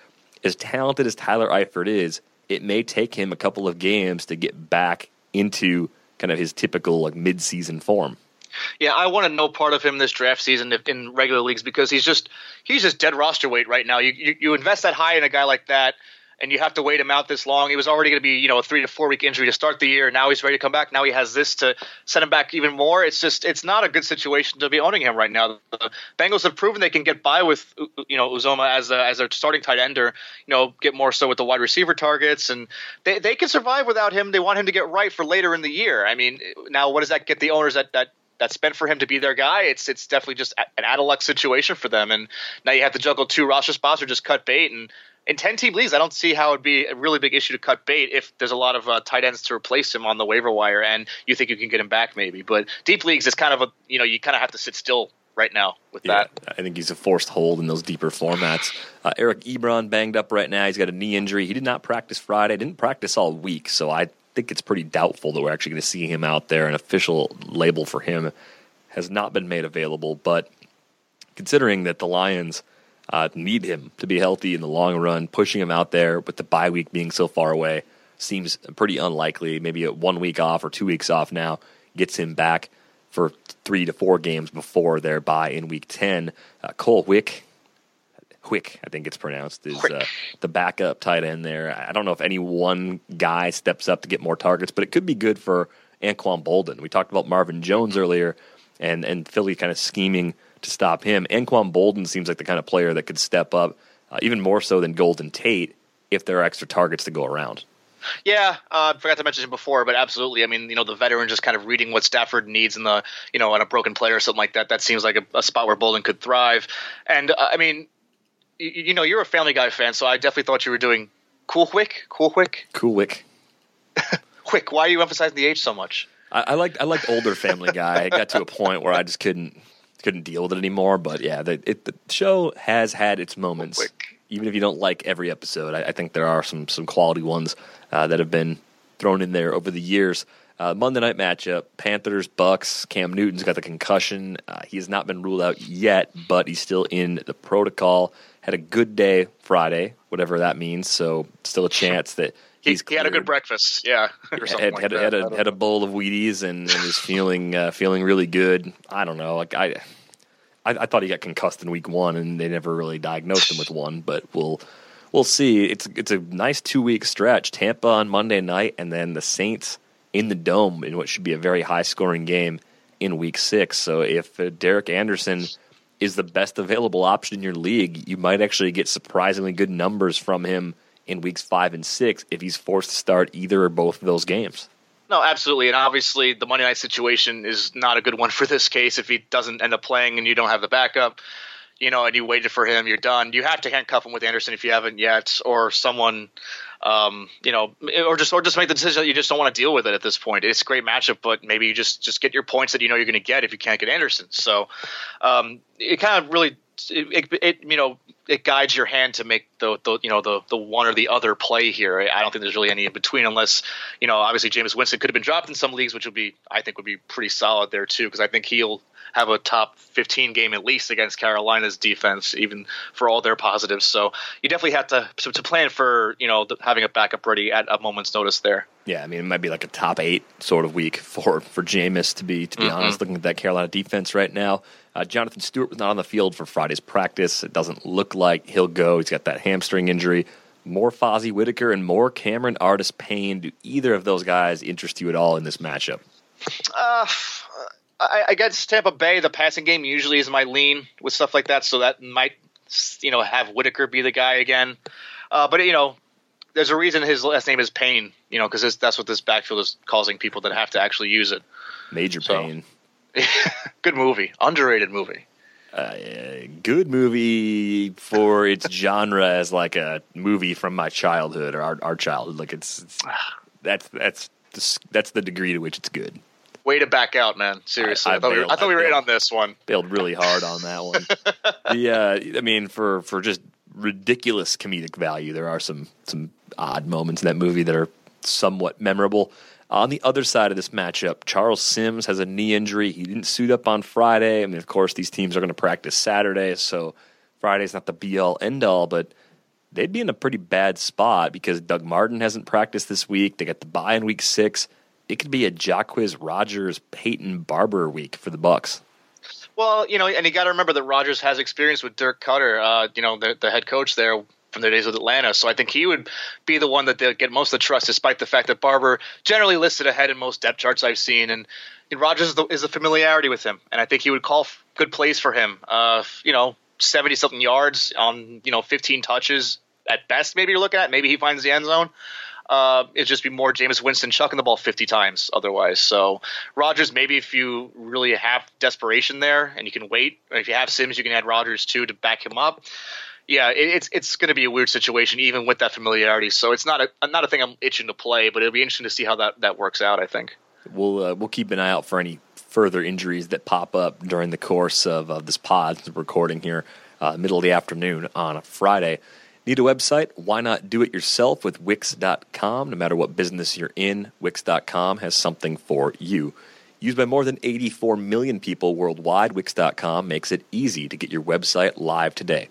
as talented as Tyler Eifert is, it may take him a couple of games to get back into kind of his typical like mid-season form. Yeah, I want to know part of him this draft season in regular leagues because he's just he's just dead roster weight right now. You you, you invest that high in a guy like that, and you have to wait him out this long. He was already going to be, you know, a three to four week injury to start the year. Now he's ready to come back. Now he has this to send him back even more. It's just it's not a good situation to be owning him right now. The Bengals have proven they can get by with, you know, Uzoma as a, as their starting tight ender. You know, get more so with the wide receiver targets, and they they can survive without him. They want him to get right for later in the year. I mean, now what does that get the owners that that that's spent for him to be their guy? It's it's definitely just an out-of-luck situation for them. And now you have to juggle two roster spots or just cut bait. And in ten-team leagues, I don't see how it would be a really big issue to cut bait if there's a lot of uh, tight ends to replace him on the waiver wire and you think you can get him back maybe. But deep leagues is kind of a – you know, you kind of have to sit still right now with yeah, that. I think he's a forced hold in those deeper formats. Uh, Eric Ebron banged up right now. He's got a knee injury. He did not practice Friday. Didn't practice all week, so I – I think it's pretty doubtful that we're actually going to see him out there. An official label for him has not been made available, but considering that the Lions uh, need him to be healthy in the long run, pushing him out there with the bye week being so far away seems pretty unlikely. Maybe a one week off or two weeks off now gets him back for three to four games before their bye in week ten. Uh, Cole Wick, Quick, I think it's pronounced, is uh, the backup tight end there. I don't know if any one guy steps up to get more targets, but it could be good for Anquan Boldin. We talked about Marvin Jones earlier and, and Philly kind of scheming to stop him. Anquan Boldin seems like the kind of player that could step up uh, even more so than Golden Tate if there are extra targets to go around. Yeah, I uh, forgot to mention it before, but absolutely. I mean, you know, the veteran just kind of reading what Stafford needs in the, you know, on a broken play or something like that. That seems like a, a spot where Boldin could thrive. And, uh, I mean, you know, you're a Family Guy fan, so I definitely thought you were doing Cool Wick, Cool Wick, Cool Wick, Quick. Why are you emphasizing the H so much? I, I like I like older Family Guy. It got to a point where I just couldn't couldn't deal with it anymore. But yeah, the, it, the show has had its moments. Quick. Even if you don't like every episode, I, I think there are some some quality ones uh, that have been thrown in there over the years. Uh, Monday night matchup: Panthers, Bucks. Cam Newton's got the concussion. Uh, he has not been ruled out yet, but he's still in the protocol. Had a good day Friday, whatever that means. So still a chance that he's he, he had a good breakfast. Yeah, or something had, like had, that. had a had a bowl of Wheaties and, and is feeling uh, feeling really good. I don't know. Like I, I, I thought he got concussed in week one, and they never really diagnosed him with one. But we'll we'll see. It's it's a nice two week stretch. Tampa on Monday night, and then the Saints in the Dome in what should be a very high scoring game in week six. So if uh, Derek Anderson is the best available option in your league, you might actually get surprisingly good numbers from him in weeks five and six if he's forced to start either or both of those games. No, absolutely. And obviously the Monday night situation is not a good one for this case. If he doesn't end up playing and you don't have the backup, you know, and you waited for him, you're done. You have to handcuff him with Anderson if you haven't yet, or someone, um, you know, or just or just make the decision that you just don't want to deal with it at this point. It's a great matchup, but maybe you just, just get your points that you know you're going to get if you can't get Anderson. So um, it kind of really it, – it, you know, it guides your hand to make the, the you know the the one or the other play here. I don't think there's really any in between, unless, you know, obviously Jameis Winston could have been dropped in some leagues, which would be I think would be pretty solid there too, because I think he'll have a top fifteen game at least against Carolina's defense, even for all their positives. So you definitely have to to, to plan for, you know, the, having a backup ready at a moment's notice there. Yeah, I mean, it might be like a top eight sort of week for for Jameis, to be to be mm-hmm. honest. Looking at that Carolina defense right now, uh, Jonathan Stewart was not on the field for Friday's practice. It doesn't look like he'll go. He's got that hamstring injury. More Fozzie Whittaker and more Cameron Artis-Payne. Do either of those guys interest you at all in this matchup? Uh, I, I guess Tampa Bay, the passing game usually is my lean with stuff like that, so that might, you know, have Whittaker be the guy again. Uh, but, you know, there's a reason his last name is Payne, you know, because that's what this backfield is causing people that have to actually use it. Major so. Payne. Good movie. Underrated movie. Uh, good movie for its genre, as like a movie from my childhood or our, our childhood. Like it's, it's that's that's the, that's the degree to which it's good. Way to back out, man. Seriously, I, I, I thought bailed, we were, I thought I we were bailed, in on this one. Bailed really hard on that one. Yeah, uh, I mean, for for just ridiculous comedic value, there are some some odd moments in that movie that are somewhat memorable. On the other side of this matchup, Charles Sims has a knee injury. He didn't suit up on Friday. I mean, of course, these teams are going to practice Saturday, so Friday's not the be-all, end-all, but they'd be in a pretty bad spot because Doug Martin hasn't practiced this week. They got the bye in week six. It could be a Jacquizz Rodgers, Peyton Barber week for the Bucks. Well, you know, and you got to remember that Rodgers has experience with Dirk Cutter, uh, you know, the, the head coach there, from their days with Atlanta. So I think he would be the one that they'll get most of the trust, despite the fact that Barber generally listed ahead in most depth charts I've seen. And, and Rodgers is the, is the familiarity with him. And I think he would call f- good plays for him. Uh, you know, seventy something yards on, you know, fifteen touches at best. Maybe you're looking at, maybe he finds the end zone. Uh, it'd just be more Jameis Winston chucking the ball fifty times otherwise. So Rodgers, maybe if you really have desperation there and you can wait, or if you have Sims, you can add Rodgers too to back him up. Yeah, it's it's going to be a weird situation, even with that familiarity. So it's not a not a thing I'm itching to play, but it'll be interesting to see how that, that works out, I think. We'll uh, we'll keep an eye out for any further injuries that pop up during the course of, of this pod recording here, uh, middle of the afternoon on a Friday. Need a website? Why not do it yourself with Wix dot com? No matter what business you're in, Wix dot com has something for you. Used by more than eighty-four million people worldwide, Wix dot com makes it easy to get your website live today.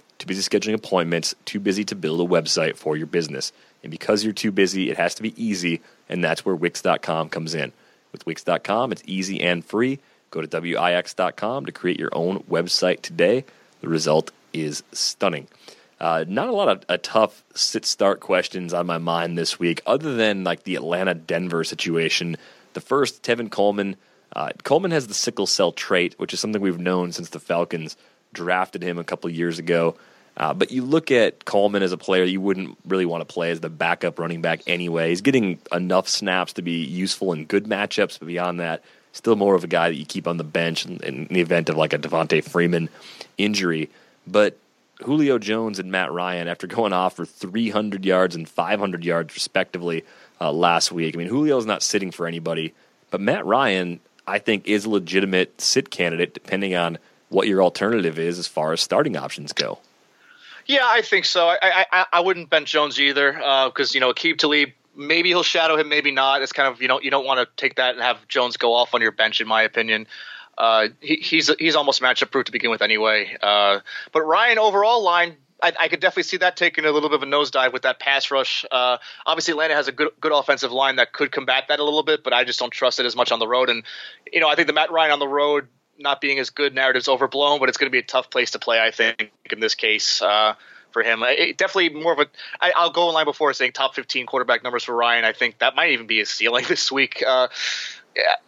too busy scheduling appointments, too busy to build a website for your business. And because you're too busy, it has to be easy, and that's where Wix dot com comes in. With Wix dot com, it's easy and free. Go to Wix dot com to create your own website today. The result is stunning. Uh, not a lot of a tough sit-start questions on my mind this week, other than like the Atlanta-Denver situation. The first, Tevin Coleman. Uh, Coleman has the sickle cell trait, which is something we've known since the Falcons drafted him a couple years ago. Uh, but you look at Coleman as a player you wouldn't really want to play as the backup running back anyway. He's getting enough snaps to be useful in good matchups, but beyond that, still more of a guy that you keep on the bench in, in the event of like a Devontae Freeman injury. But Julio Jones and Matt Ryan, after going off for three hundred yards and five hundred yards respectively uh, last week, I mean, Julio's not sitting for anybody, but Matt Ryan, I think, is a legitimate sit candidate depending on what your alternative is as far as starting options go. Yeah, I think so. I I, I wouldn't bench Jones either because, uh, you know, Aqib Talib, maybe he'll shadow him, maybe not. It's kind of, you know, you don't want to take that and have Jones go off on your bench, in my opinion. Uh, he, he's he's almost matchup proof to begin with anyway. Uh, but Ryan overall line, I, I could definitely see that taking a little bit of a nosedive with that pass rush. Uh, obviously, Atlanta has a good good offensive line that could combat that a little bit, but I just don't trust it as much on the road. And, you know, I think the Matt Ryan on the road not being as good narrative's overblown, but it's going to be a tough place to play, I think, in this case uh, for him. It, definitely more of a – I'll go in line before saying top fifteen quarterback numbers for Ryan. I think that might even be his ceiling this week. Uh,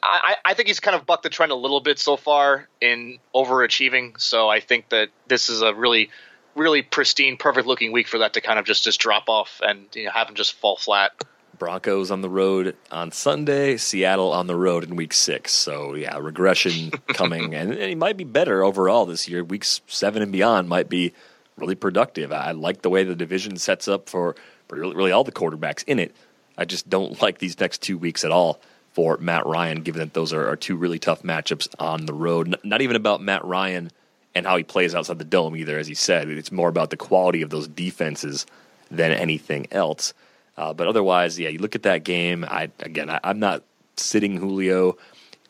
I, I think he's kind of bucked the trend a little bit so far in overachieving, so I think that this is a really – really pristine, perfect-looking week for that to kind of just, just drop off and you know, have them just fall flat. Broncos on the road on Sunday, Seattle on the road in week six. So, yeah, regression coming. And, and it might be better overall this year. Weeks seven and beyond might be really productive. I, I like the way the division sets up for, for really, really all the quarterbacks in it. I just don't like these next two weeks at all for Matt Ryan, given that those are, are two really tough matchups on the road. N- not even about Matt Ryan and how he plays outside the dome either, as he said. It's more about the quality of those defenses than anything else. Uh, but otherwise, yeah, you look at that game. I Again, I, I'm not sitting Julio.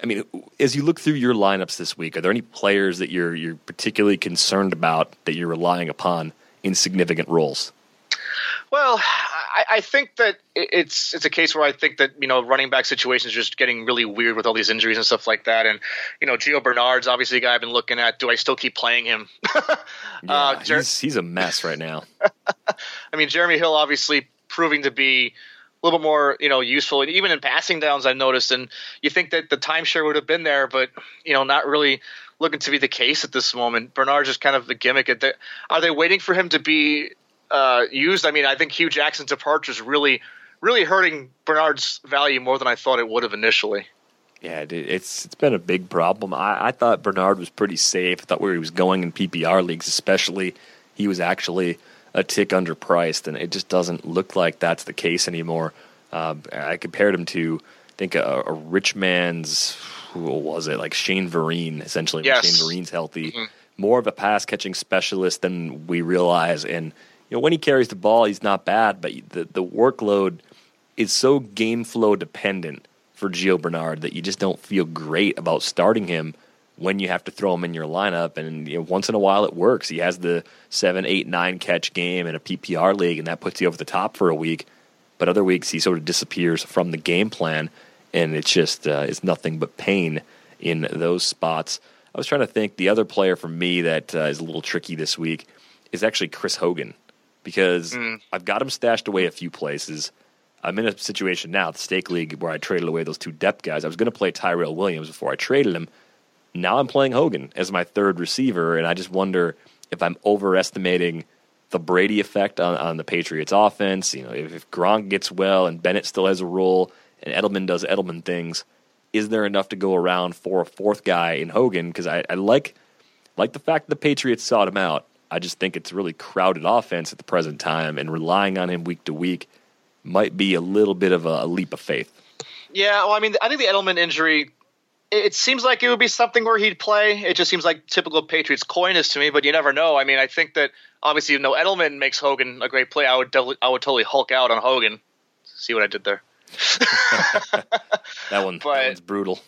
I mean, as you look through your lineups this week, are there any players that you're you're particularly concerned about that you're relying upon in significant roles? Well, I, I think that it's it's a case where I think that, you know, running back situations are just getting really weird with all these injuries and stuff like that. And, you know, Gio Bernard's obviously a guy I've been looking at. Do I still keep playing him? yeah, uh, Jer- he's, he's a mess right now. I mean, Jeremy Hill obviously proving to be a little bit more, you know, useful. And even in passing downs, I've noticed. And you think that the timeshare would have been there, but, you know, not really – looking to be the case at this moment. Bernard's just kind of the gimmick. At the, are they waiting for him to be – Uh, used. I mean, I think Hugh Jackson's departure is really, really hurting Bernard's value more than I thought it would have initially. Yeah, it, it's it's been a big problem. I, I thought Bernard was pretty safe. I thought where he was going in P P R leagues, especially, he was actually a tick underpriced, and it just doesn't look like that's the case anymore. Uh, I compared him to, I think, a, a rich man's, who was it, like Shane Vereen, essentially. Yes. Shane Vereen's healthy. Mm-hmm. More of a pass-catching specialist than we realize, and you know, when he carries the ball, he's not bad, but the, the workload is so game flow dependent for Gio Bernard that you just don't feel great about starting him when you have to throw him in your lineup. And you know, once in a while it works. He has the seven, eight, nine catch game in a P P R league, and that puts you over the top for a week. But other weeks he sort of disappears from the game plan, and it's just uh, it's nothing but pain in those spots. I was trying to think the other player for me that uh, is a little tricky this week is actually Chris Hogan. Because mm. I've got him stashed away a few places. I'm in a situation now, the stake league, where I traded away those two depth guys. I was going to play Tyrell Williams before I traded him. Now I'm playing Hogan as my third receiver, and I just wonder if I'm overestimating the Brady effect on, on the Patriots offense. You know, if, if Gronk gets well and Bennett still has a role and Edelman does Edelman things, is there enough to go around for a fourth guy in Hogan? Because I, I like like the fact that the Patriots sought him out. I just think it's a really crowded offense at the present time, and relying on him week to week might be a little bit of a leap of faith. Yeah, well, I mean, I think the Edelman injury, it seems like it would be something where he'd play. It just seems like typical Patriots coyness to me, but you never know. I mean, I think that obviously, you know, Edelman makes Hogan a great play. I would, del- I would totally Hulk out on Hogan. See what I did there? that one, but, that one's brutal.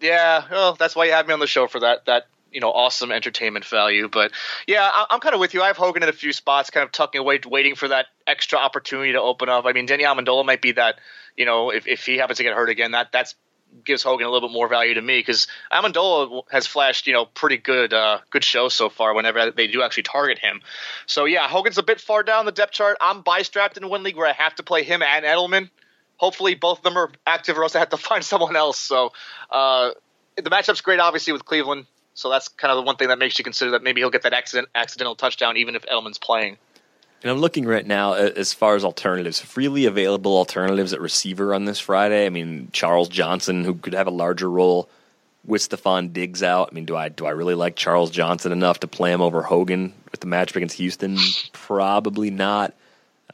Yeah, well, that's why you had me on the show for that. That. You know, awesome entertainment value. But yeah, I'm kind of with you. I have Hogan in a few spots, kind of tucking away, waiting for that extra opportunity to open up. I mean, Danny Amendola might be that, you know, if, if he happens to get hurt again, that that's gives Hogan a little bit more value to me, because Amendola has flashed, you know, pretty good uh, good show so far whenever they do actually target him. So yeah, Hogan's a bit far down the depth chart. I'm bi-strapped in one league where I have to play him and Edelman. Hopefully both of them are active, or else I have to find someone else. So uh, the matchup's great, obviously, with Cleveland. So that's kind of the one thing that makes you consider that maybe he'll get that accident, accidental touchdown even if Edelman's playing. And I'm looking right now as far as alternatives, freely available alternatives at receiver on this Friday. I mean, Charles Johnson, who could have a larger role with Stephon Diggs out. I mean, do I do I really like Charles Johnson enough to play him over Hogan with the matchup against Houston? Probably not.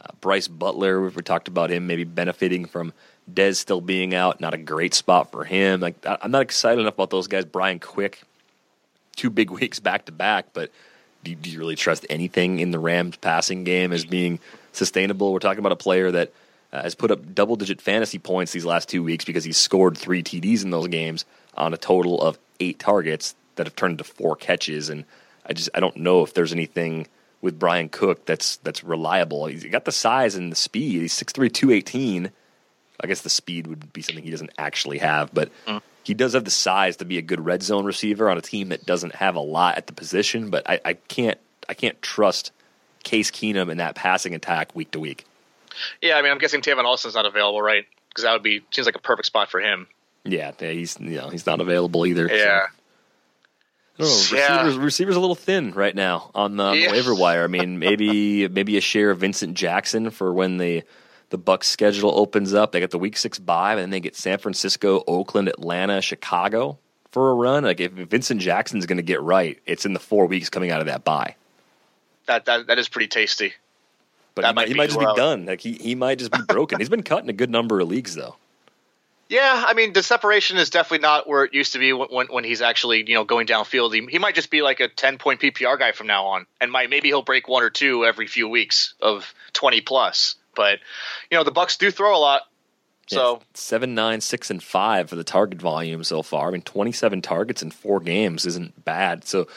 Uh, Brice Butler, we talked about him maybe benefiting from Dez still being out. Not a great spot for him. Like, I'm not excited enough about those guys. Brian Quick. Two big weeks back-to-back, but do, do you really trust anything in the Rams' passing game as being sustainable? We're talking about a player that uh, has put up double-digit fantasy points these last two weeks because he's scored three T Ds in those games on a total of eight targets that have turned into four catches, and I just I don't know if there's anything with Brian Cook that's that's reliable. He's got the size and the speed. He's six three, two eighteen. I guess the speed would be something he doesn't actually have, but... Mm. He does have the size to be a good red zone receiver on a team that doesn't have a lot at the position, but I, I can't I can't trust Case Keenum in that passing attack week to week. Yeah, I mean, I'm guessing Tavon Austin's not available, right? Because that would be seems like a perfect spot for him. Yeah, he's you know he's not available either. Yeah. So. Oh, receivers, yeah. receivers a little thin right now on the yeah. waiver wire. I mean, maybe maybe a share of Vincent Jackson for when the the Bucks schedule opens up. They got the week six bye, and then they get San Francisco, Oakland, Atlanta, Chicago for a run. Like if Vincent Jackson's going to get right, it's in the four weeks coming out of that bye. That that that is pretty tasty. But that he might, he might just well. be done. Like he he might just be broken. He's been cut in a good number of leagues though. Yeah, I mean, the separation is definitely not where it used to be when when, when he's actually, you know, going downfield. He, he might just be like a ten-point P P R guy from now on, and might, maybe he'll break one or two every few weeks of twenty-plus. But, you know, the Bucks do throw a lot. So yeah, seven, nine, six, and five for the target volume so far. I mean, twenty-seven targets in four games isn't bad. So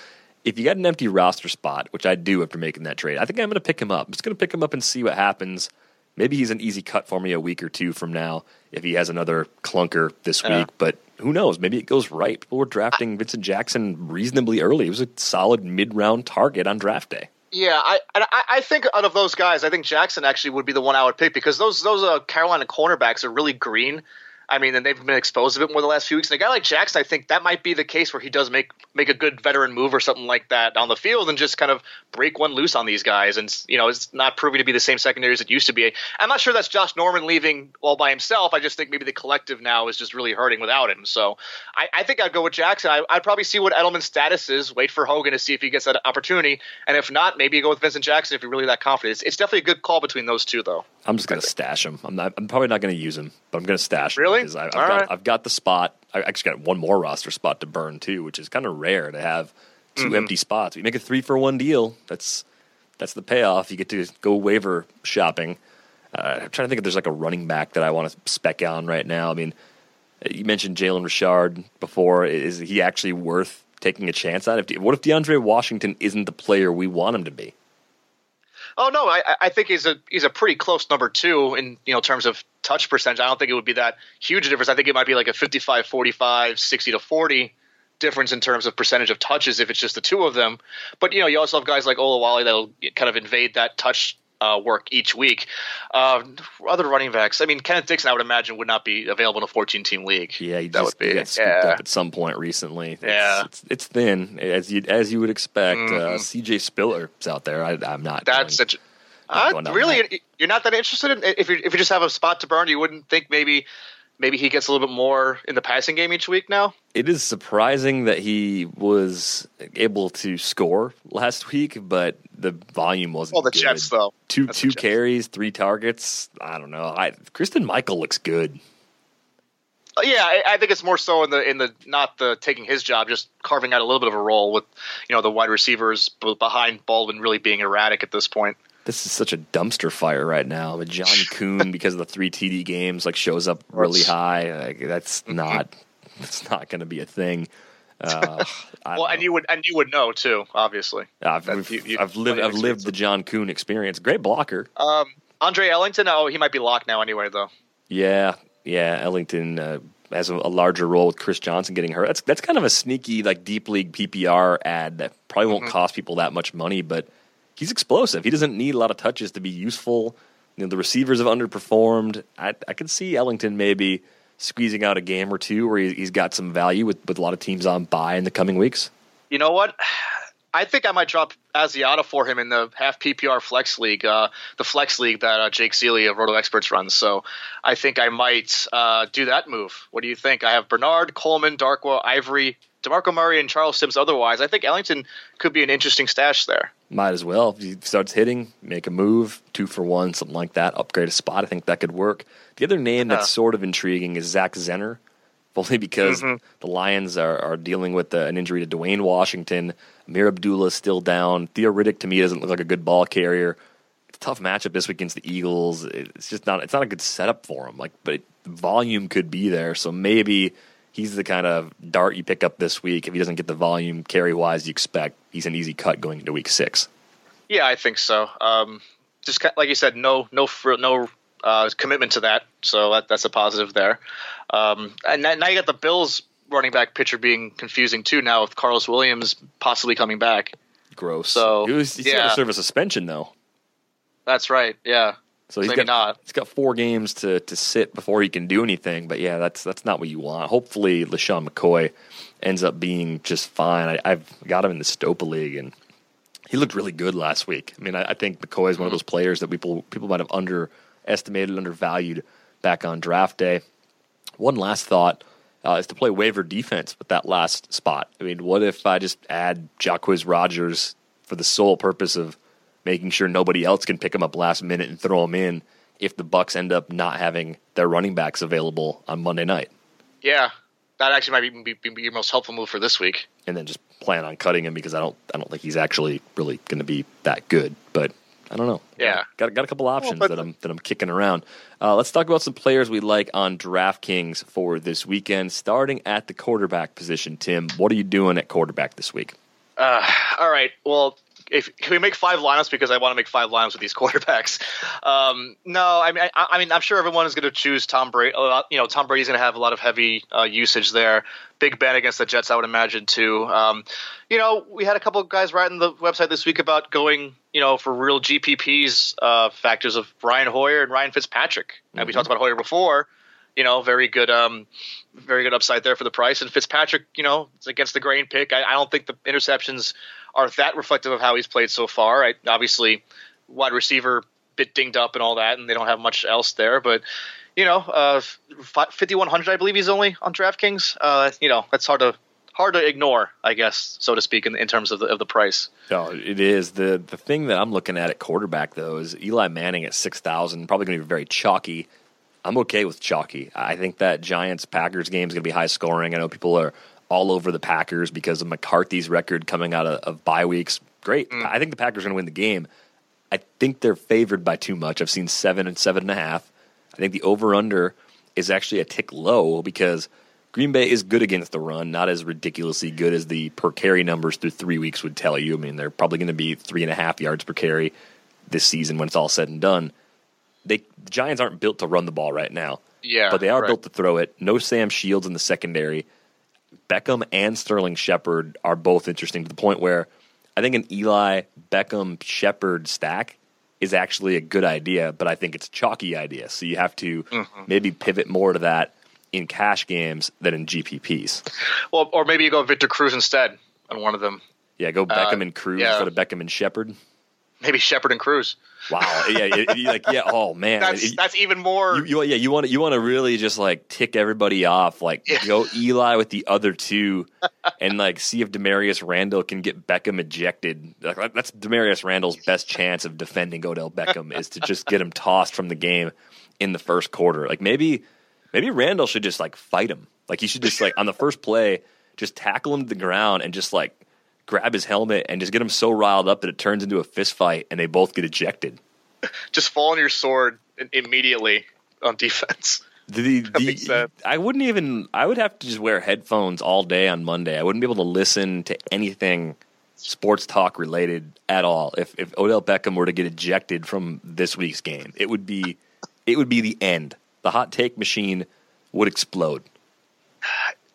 if you got an empty roster spot, which I do after making that trade, I think I'm going to pick him up. I'm just going to pick him up and see what happens. Maybe he's an easy cut for me a week or two from now if he has another clunker this yeah. week. But who knows? Maybe it goes right. People were drafting I, Vincent Jackson reasonably early. He was a solid mid-round target on draft day. Yeah, I, I I think out of those guys, I think Jackson actually would be the one I would pick because those those uh, Carolina cornerbacks are really green. I mean, and they've been exposed a bit more the last few weeks. And a guy like Jackson, I think that might be the case where he does make make a good veteran move or something like that on the field and just kind of break one loose on these guys. And, you know, it's not proving to be the same secondary as it used to be. I'm not sure that's Josh Norman leaving all by himself. I just think maybe the collective now is just really hurting without him. So I, I think I'd go with Jackson. I, I'd probably see what Edelman's status is, wait for Hogan to see if he gets that opportunity. And if not, maybe go with Vincent Jackson if you're really that confident. It's, it's definitely a good call between those two, though. I'm just going to stash him. I'm, not, I'm probably not going to use him, but I'm going to stash him. Really? Because I, I've, got, right. I've got the spot. I actually got one more roster spot to burn too, which is kind of rare to have two mm-hmm. empty spots. You make a three for one deal. That's that's the payoff. You get to go waiver shopping. Uh, I'm trying to think if there's like a running back that I want to spec on right now. I mean, you mentioned Jalen Richard before. Is he actually worth taking a chance on? If what if DeAndre Washington isn't the player we want him to be? Oh no, I, I think he's a he's a pretty close number two in you know terms of touch percentage. I don't think it would be that huge a difference. I think it might be like a fifty-five forty-five, sixty to forty difference in terms of percentage of touches if it's just the two of them. But you know, you also have guys like Olawale that'll kind of invade that touch uh, work each week. Uh, other running backs, I mean, Kenneth Dixon, I would imagine would not be available in a fourteen-team league. Yeah, he that just would be. got scooped yeah. up at some point recently. It's, yeah, it's, it's thin as you as you would expect. Mm-hmm. Uh, C J Spiller's out there. I, I'm not. That's going, such. Uh, really, that. You're not that interested in if you if you just have a spot to burn. You wouldn't think maybe maybe he gets a little bit more in the passing game each week now. It is surprising that he was able to score last week, but the volume wasn't. Well, the good. Jets though two That's two carries, three targets. I don't know. I Kristen Michael looks good. Yeah, I, I think it's more so in the in the not the taking his job, just carving out a little bit of a role with you know the wide receivers behind Baldwin really being erratic at this point. This is such a dumpster fire right now. But Johnny Kuhn, because of the three T D games, like shows up really high. Like, that's not that's not going to be a thing. Uh, well, and know. you would and you would know too, obviously. I've, that, you, you, I've lived I've lived the John Kuhn experience. Great blocker. Um, Andre Ellington. Oh, he might be locked now anyway, though. Yeah, yeah. Ellington uh, has a, a larger role with Chris Johnson getting hurt. That's that's kind of a sneaky like deep league P P R ad that probably won't mm-hmm. cost people that much money, but. He's explosive. He doesn't need a lot of touches to be useful. You know, the receivers have underperformed. I, I could see Ellington maybe squeezing out a game or two where he, he's got some value with, with a lot of teams on bye in the coming weeks. You know what? I think I might drop Asiata for him in the half P P R flex league, uh, the flex league that uh, Jake Seeley of Roto Experts runs. So I think I might uh, do that move. What do you think? I have Bernard, Coleman, Darkwa, Ivory, DeMarco Murray and Charles Sims otherwise, I think Ellington could be an interesting stash there. Might as well. If he starts hitting, make a move, two for one, something like that, upgrade a spot. I think that could work. The other name uh-huh. that's sort of intriguing is Zach Zenner, only because mm-hmm. the Lions are, are dealing with uh, an injury to Dwayne Washington. Amir Abdullah is still down. Theo Riddick, to me, doesn't look like a good ball carrier. It's a tough matchup this week against the Eagles. It's just not, it's not a good setup for him. Like, but it, volume could be there, so maybe... He's the kind of dart you pick up this week. If he doesn't get the volume carry-wise you expect, he's an easy cut going into week six. Yeah, I think so. Um, just kind of, like you said, no no, no uh, commitment to that, so that, that's a positive there. Um, and now you got the Bills running back pitcher being confusing too now with Carlos Williams possibly coming back. Gross. So he was, he's yeah. got to serve a suspension though. That's right. Yeah. So he's Maybe got not. he's got four games to, to sit before he can do anything. But yeah, that's that's not what you want. Hopefully, LeSean McCoy ends up being just fine. I, I've got him in the Stopa League, and he looked really good last week. I mean, I, I think McCoy is one mm-hmm. of those players that people people might have underestimated, undervalued back on draft day. One last thought uh, is to play waiver defense with that last spot. I mean, what if I just add Jacquizz Rodgers for the sole purpose of making sure nobody else can pick him up last minute and throw him in if the Bucks end up not having their running backs available on Monday night? Yeah, that actually might even be, be, be your most helpful move for this week. And then just plan on cutting him because I don't I don't think he's actually really going to be that good. But I don't know. Yeah, got got a couple options well, that I'm that I'm kicking around. Uh, let's talk about some players we like on DraftKings for this weekend, starting at the quarterback position. Tim, what are you doing at quarterback this week? Uh, all right. Well. If, can we make five lineups because I want to make five lineups with these quarterbacks? Um, no, I mean, I, I mean, I'm sure everyone is going to choose Tom Brady. You know, Tom Brady's going to have a lot of heavy uh, usage there. Big Ben against the Jets, I would imagine too. Um, you know, we had a couple of guys writing the website this week about going, you know, for real G P Ps uh, factors of Brian Hoyer and Ryan Fitzpatrick. Mm-hmm. And we talked about Hoyer before. You know, very good, um, very good upside there for the price. And Fitzpatrick, you know, it's against the grain pick. I, I don't think the interceptions are that reflective of how he's played so far. I, obviously, wide receiver bit dinged up and all that, and they don't have much else there. But, you know, uh, fifty-one hundred, I believe he's only on DraftKings. Uh, you know, that's hard to hard to ignore, I guess, so to speak, in, in terms of the of the price. No, it is. The the thing that I'm looking at at quarterback, though, is Eli Manning at six thousand, probably going to be very chalky. I'm okay with chalky. I think that Giants-Packers game is going to be high scoring. I know people are all over the Packers because of McCarthy's record coming out of, of bye weeks. Great. Mm. I think the Packers are going to win the game. I think they're favored by too much. I've seen seven and seven and a half. I think the over-under is actually a tick low because Green Bay is good against the run, not as ridiculously good as the per-carry numbers through three weeks would tell you. I mean, they're probably going to be three and a half yards per carry this season when it's all said and done. They, the Giants aren't built to run the ball right now, yeah, but they are right. built to throw it. No Sam Shields in the secondary. Beckham and Sterling Shepard are both interesting to the point where I think an Eli Beckham Shepard stack is actually a good idea, but I think it's a chalky idea. So you have to mm-hmm. maybe pivot more to that in cash games than in G P Ps. Well, or maybe you go Victor Cruz instead on one of them. Yeah, go Beckham uh, and Cruz yeah. instead of Beckham and Shepard. Maybe Shepard and Cruz. Wow. Yeah. It, it, like, yeah. Oh man. That's, it, that's even more. You, you, yeah. You want to, you want to really just like tick everybody off. Like yeah. go Eli with the other two and like see if Demarius Randall can get Beckham ejected. Like, that's Demarius Randall's best chance of defending Odell Beckham is to just get him tossed from the game in the first quarter. Like maybe, maybe Randall should just like fight him. Like he should just like on the first play, just tackle him to the ground and just like grab his helmet and just get him so riled up that it turns into a fist fight and they both get ejected. Just fall on your sword immediately on defense. The, the, I wouldn't even, I would have to just wear headphones all day on Monday. I wouldn't be able to listen to anything sports talk related at all. If, if Odell Beckham were to get ejected from this week's game, it would be, it would be the end. The hot take machine would explode.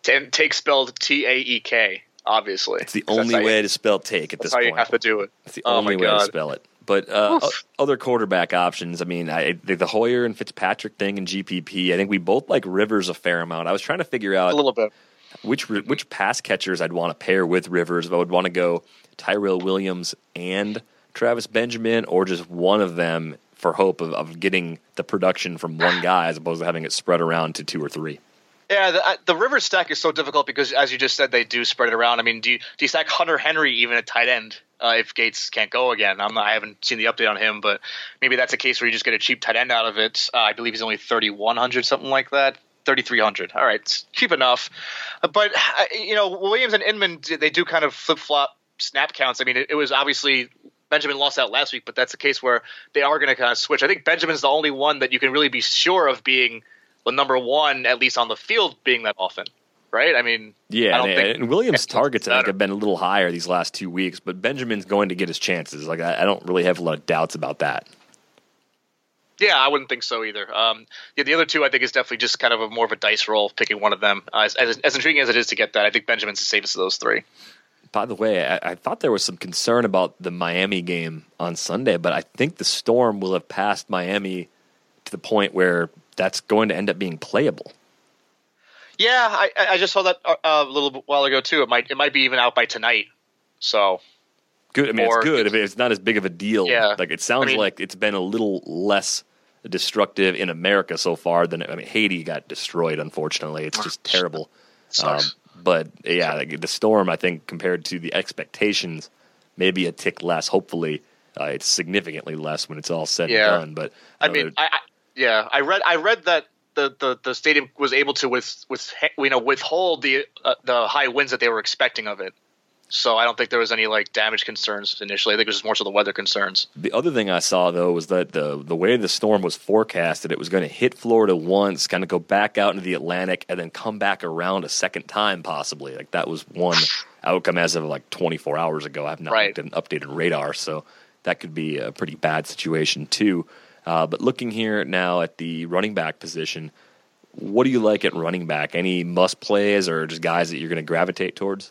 And take spelled T A E K. Obviously, it's the only way you, to spell "take" at this point. That's how you have to do it. It's the oh only way to spell it. But uh, other quarterback options. I mean, I, the, the Hoyer and Fitzpatrick thing in G P P. I think we both like Rivers a fair amount. I was trying to figure out a little bit which which pass catchers I'd want to pair with Rivers. If I would want to go Tyrell Williams and Travis Benjamin, or just one of them for hope of, of getting the production from one guy as opposed to having it spread around to two or three. Yeah, the, the Rivers stack is so difficult because, as you just said, they do spread it around. I mean, do you, do you stack Hunter Henry even at tight end uh, if Gates can't go again? I'm not, I haven't seen the update on him, but maybe that's a case where you just get a cheap tight end out of it. Uh, I believe he's only thirty-one hundred, something like that. thirty-three hundred. All right, it's cheap enough. But, you know, Williams and Inman, they do kind of flip-flop snap counts. I mean, it, it was obviously – Benjamin lost out last week, but that's a case where they are going to kind of switch. I think Benjamin's the only one that you can really be sure of being – well, number one, at least on the field, being that often, right? I mean, yeah, I don't and, think and Williams' targets I think have been a little higher these last two weeks, but Benjamin's going to get his chances. Like, I, I don't really have a lot of doubts about that. Yeah, I wouldn't think so either. Um, yeah, the other two, I think, is definitely just kind of a more of a dice roll picking one of them. Uh, as, as, as intriguing as it is to get that, I think Benjamin's the safest of those three. By the way, I, I thought there was some concern about the Miami game on Sunday, but I think the Storm will have passed Miami to the point where that's going to end up being playable. Yeah, I, I just saw that a little while ago too. It might it might be even out by tonight. So. Good. I mean, it's good. It's, I mean, it's not as big of a deal. Yeah. Like it sounds I mean, like it's been a little less destructive in America so far than I mean, Haiti got destroyed. Unfortunately, it's just terrible. Sucks. Um, but yeah, like the Storm, I think, compared to the expectations, maybe a tick less. Hopefully, uh, it's significantly less when it's all said yeah. and done. But I know, mean, I, I, yeah, I read, I read that the, the, the stadium was able to with with you know withhold the uh, the high winds that they were expecting of it. So I don't think there was any like damage concerns initially. I think it was just more so the weather concerns. The other thing I saw though was that the the way the storm was forecasted, it was going to hit Florida once, kind of go back out into the Atlantic, and then come back around a second time possibly. Like that was one outcome as of like twenty-four hours ago. I've not right. looked at an updated radar, so that could be a pretty bad situation too. Uh, but looking here now at the running back position, what do you like at running back? Any must plays or just guys that you're going to gravitate towards?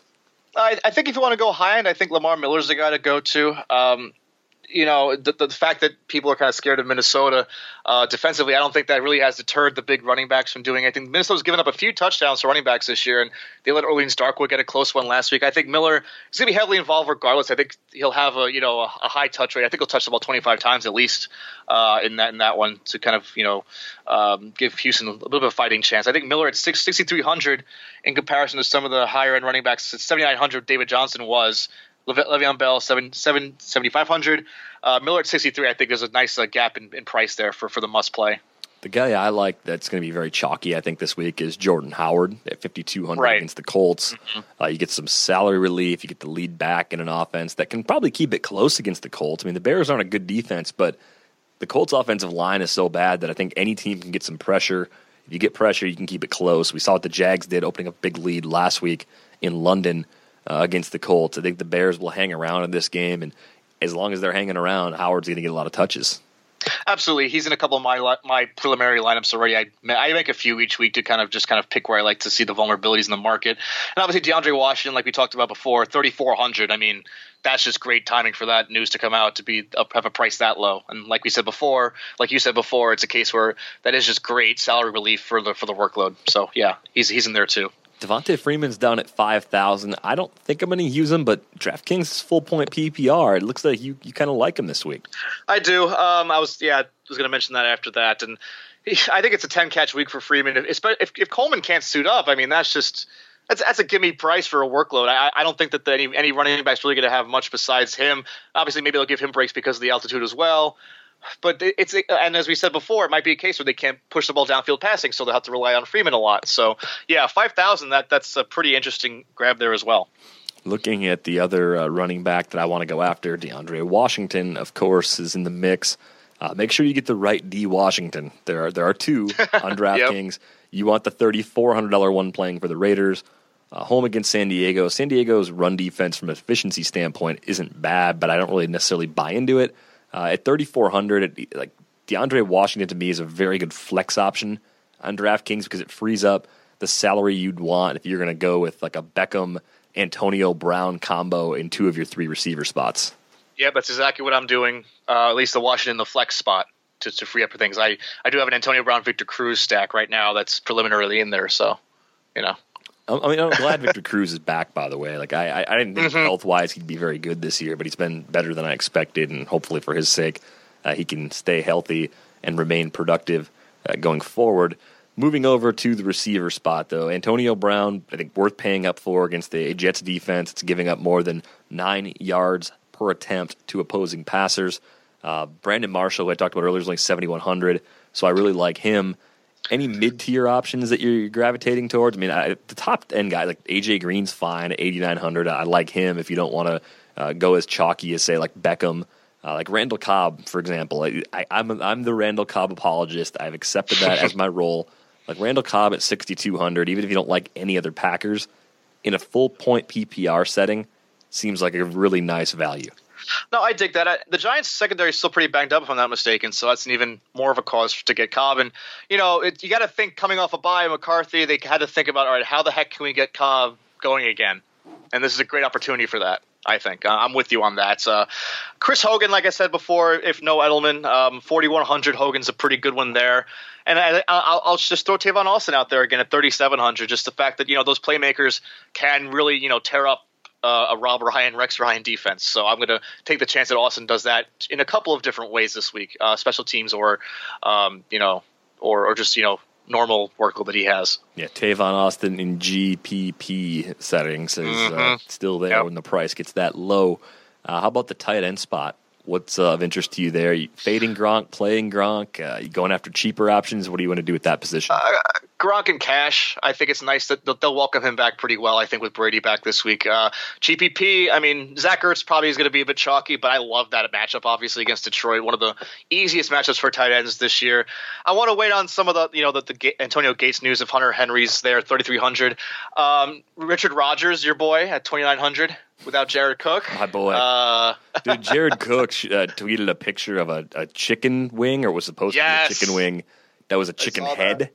I, I think if you want to go high end, I think Lamar Miller's the guy to go to. Um, you know, the, the fact that people are kind of scared of Minnesota uh, defensively, I don't think that really has deterred the big running backs from doing anything. Minnesota's given up a few touchdowns to running backs this year, and they let Orleans Darkwood get a close one last week. I think Miller is going to be heavily involved regardless. I think he'll have a you know a, a high touch rate. I think he'll touch the ball twenty-five times at least uh, in that in that one to kind of you know um, give Houston a little bit of a fighting chance. I think Miller at sixty-three hundred in comparison to some of the higher end running backs at seventy-nine hundred. David Johnson was. Le- Le'Veon Bell, seventy-five hundred. Uh, Miller at sixty-three. I think there's a nice uh, gap in, in price there for, for the must play. The guy I like that's going to be very chalky, I think, this week is Jordan Howard at fifty-two hundred right. against the Colts. Mm-hmm. Uh, you get some salary relief. You get the lead back in an offense that can probably keep it close against the Colts. I mean, the Bears aren't a good defense, but the Colts' offensive line is so bad that I think any team can get some pressure. If you get pressure, you can keep it close. We saw what the Jags did, opening up a big lead last week in London. Uh, against the Colts. I think the Bears will hang around in this game, and as long as they're hanging around, Howard's going to get a lot of touches. Absolutely. He's in a couple of my my preliminary lineups already. I, I make a few each week to kind of just kind of pick where I like to see the vulnerabilities in the market. And obviously DeAndre Washington, like we talked about before, thirty-four hundred. I mean, that's just great timing for that news to come out to be have a price that low. And like we said before, like you said before, it's a case where that is just great salary relief for the for the workload. So yeah, he's he's in there too. Devontae Freeman's down at five thousand. I don't think I'm going to use him, but DraftKings is full point P P R. It looks like you, you kind of like him this week. I do. Um, I was yeah, I was going to mention that after that, and I think it's a ten catch week for Freeman. If, if, if Coleman can't suit up, I mean that's just that's that's a gimme price for a workload. I, I don't think that the, any any running back's really going to have much besides him. Obviously, maybe they'll give him breaks because of the altitude as well. But it's and as we said before, it might be a case where they can't push the ball downfield passing, so they'll have to rely on Freeman a lot. So, yeah, five thousand, that, that's a pretty interesting grab there as well. Looking at the other uh, running back that I want to go after, DeAndre Washington, of course, is in the mix. Uh, make sure you get the right D. Washington. There are, there are two on DraftKings. Yep. You want the thirty-four hundred dollars one playing for the Raiders. Uh, home against San Diego. San Diego's run defense from an efficiency standpoint isn't bad, but I don't really necessarily buy into it. Uh, at thirty-four hundred, like DeAndre Washington to me is a very good flex option on DraftKings because it frees up the salary you'd want if you're going to go with like a Beckham, Antonio Brown combo in two of your three receiver spots. Yeah, that's exactly what I'm doing. Uh, at least the Washington, the flex spot to, to free up for things. I, I do have an Antonio Brown, Victor Cruz stack right now that's preliminarily in there. So, you know, I mean, I'm glad Victor Cruz is back, by the way. Like, I, I didn't think mm-hmm. health-wise he'd be very good this year, but he's been better than I expected, and hopefully for his sake uh, he can stay healthy and remain productive uh, going forward. Moving over to the receiver spot, though, Antonio Brown, I think worth paying up for against the Jets defense. It's giving up more than nine yards per attempt to opposing passers. Uh, Brandon Marshall, who I talked about earlier, is only seventy-one hundred, so I really like him. Any mid-tier options that you're gravitating towards? I mean, I, the top-end guy, like A J. Green's fine, eighty-nine hundred. I like him if you don't want to uh, go as chalky as, say, like Beckham. Uh, like Randall Cobb, for example. I, I, I'm I'm the Randall Cobb apologist. I've accepted that as my role. Like Randall Cobb at sixty-two hundred, even if you don't like any other Packers, in a full-point P P R setting, seems like a really nice value. No, I dig that. I, the Giants' secondary is still pretty banged up, if I'm not mistaken, so that's an even more of a cause to get Cobb. And, you know, it, you got to think, coming off a bye, McCarthy, they had to think about, all right, how the heck can we get Cobb going again? And this is a great opportunity for that, I think. Uh, I'm with you on that. Uh, Chris Hogan, like I said before, if no Edelman, um, forty-one hundred, Hogan's a pretty good one there. And I, I'll, I'll just throw Tavon Austin out there again at thirty-seven hundred. Just the fact that, you know, those playmakers can really, you know, tear up Uh, a Rob Ryan, Rex Ryan defense. So I'm going to take the chance that Austin does that in a couple of different ways this week, uh, special teams or, um, you know, or, or just, you know, normal workload that he has. Yeah, Tavon Austin in G P P settings is mm-hmm. uh, still there yep. when the price gets that low. Uh, how about the tight end spot? What's uh, of interest to you there? You fading Gronk, playing Gronk, uh, you going after cheaper options? What do you want to do with that position? Uh, Gronk and cash. I think it's nice that they'll welcome him back pretty well, I think, with Brady back this week. Uh, G P P, I mean, Zach Ertz probably is going to be a bit chalky, but I love that matchup, obviously, against Detroit. One of the easiest matchups for tight ends this year. I want to wait on some of the, you know, the, the Ga- Antonio Gates news of Hunter Henry's there, thirty-three hundred. Um, Richard Rodgers, your boy, at twenty-nine hundred. Without Jared Cook. My boy. Uh, Dude, Jared Cook uh, tweeted a picture of a, a chicken wing, or was supposed yes. to be a chicken wing. That was a chicken head. That.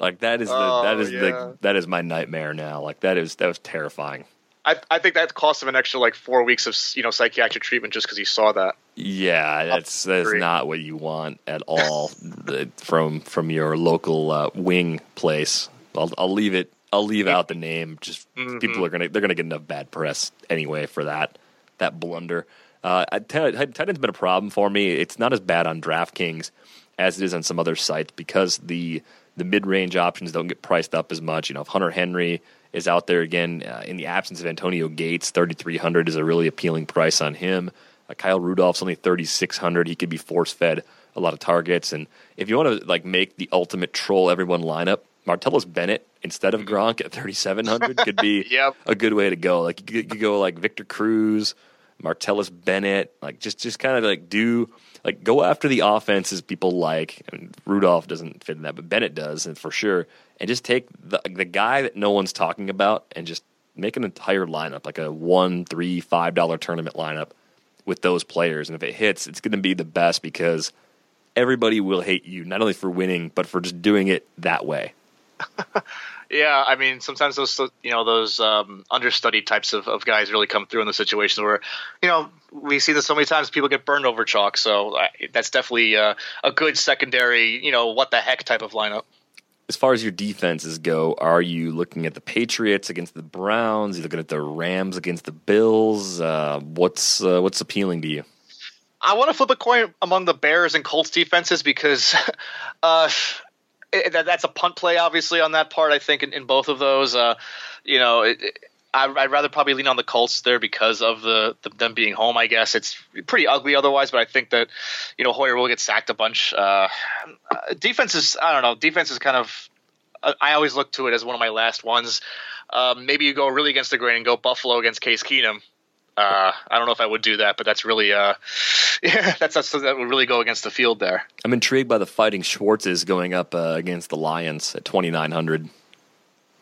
Like, that is, oh, the, that is yeah. the, that is my nightmare now. Like, that is, that was terrifying. I I think that cost him an extra, like, four weeks of, you know, psychiatric treatment just because he saw that. Yeah, that's that's not what you want at all from from your local uh, wing place. I'll, I'll leave it. I'll leave out the name. Just mm-hmm. people are gonna they're gonna get enough bad press anyway for that that blunder. Uh, tight end's been a problem for me. It's not as bad on DraftKings as it is on some other sites because the the mid range options don't get priced up as much. You know, if Hunter Henry is out there again uh, in the absence of Antonio Gates, thirty three hundred is a really appealing price on him. Uh, Kyle Rudolph's only thirty six hundred. He could be force fed a lot of targets. And if you want to like make the ultimate troll everyone lineup, Martellus Bennett instead of Gronk at thirty-seven hundred could be yep. a good way to go. Like you could go like Victor Cruz, Martellus Bennett, like just, just kind of like do like go after the offenses people like. And Rudolph doesn't fit in that, but Bennett does, and for sure. And just take the the guy that no one's talking about and just make an entire lineup, like a one, three, five dollar tournament lineup with those players. And if it hits, it's going to be the best because everybody will hate you not only for winning but for just doing it that way. Yeah, I mean, sometimes those you know those um, understudy types of, of guys really come through in the situations where, you know, we see this so many times. People get burned over chalk, so I, that's definitely uh, a good secondary. You know, what the heck type of lineup. As far as your defenses go, are you looking at the Patriots against the Browns? Are you looking at the Rams against the Bills? Uh, what's uh, what's appealing to you? I want to flip a coin among the Bears and Colts defenses because. uh, It, that, that's a punt play, obviously, on that part, I think, in, in both of those. Uh, you know, it, it, I, I'd rather probably lean on the Colts there because of the, the them being home, I guess. It's pretty ugly otherwise, but I think that, you know, Hoyer will get sacked a bunch. Uh, defense is – I don't know. Defense is kind of – I always look to it as one of my last ones. Um, maybe you go really against the grain and go Buffalo against Case Keenum. Uh, I don't know if I would do that, but that's really uh, yeah, that's, that's that would really go against the field there. I'm intrigued by the Fighting Schwartzes going up uh, against the Lions at twenty-nine hundred.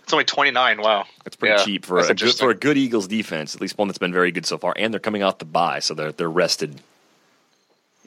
It's only twenty-nine. Wow, that's pretty yeah, cheap for a good, for a good Eagles defense, at least one that's been very good so far. And they're coming off the bye, so they're they're rested.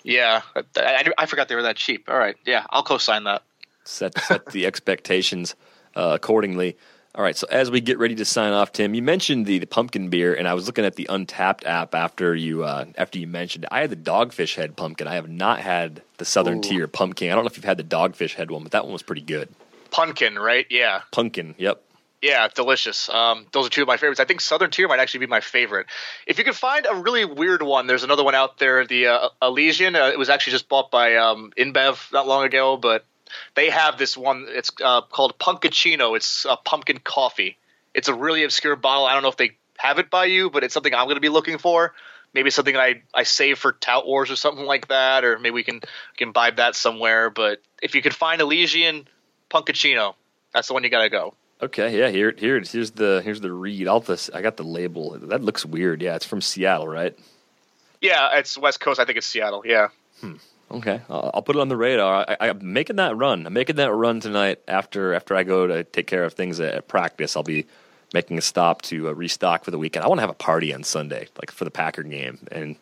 Yeah, I, I, I forgot they were that cheap. All right, yeah, I'll co-sign that. Set set the expectations uh, accordingly. All right, so as we get ready to sign off, Tim, you mentioned the, the pumpkin beer, and I was looking at the Untappd app after you uh, after you mentioned it. I had the Dogfish Head pumpkin. I have not had the Southern Ooh. Tier pumpkin. I don't know if you've had the Dogfish Head one, but that one was pretty good. Pumpkin, right? Yeah. Pumpkin, yep. Yeah, delicious. Um, those are two of my favorites. I think Southern Tier might actually be my favorite. If you can find a really weird one, there's another one out there, the uh, Elysian. Uh, it was actually just bought by um, InBev not long ago, but... They have this one. It's uh, called Pumpkachino. It's uh, pumpkin coffee. It's a really obscure bottle. I don't know if they have it by you, but it's something I'm going to be looking for. Maybe something I, I save for Tout Wars or something like that, or maybe we can can buy that somewhere. But if you could find Elysian Pumpkachino, that's the one you got to go. Okay, yeah. Here here it is. Here's the here's the read. All this I got the label. That looks weird. Yeah, it's from Seattle, right? Yeah, it's West Coast. I think it's Seattle. Yeah. Hmm. Okay, uh, I'll put it on the radar. I, I'm making that run. I'm making that run tonight after after I go to take care of things at, at practice. I'll be making a stop to uh, restock for the weekend. I want to have a party on Sunday, like for the Packer game, and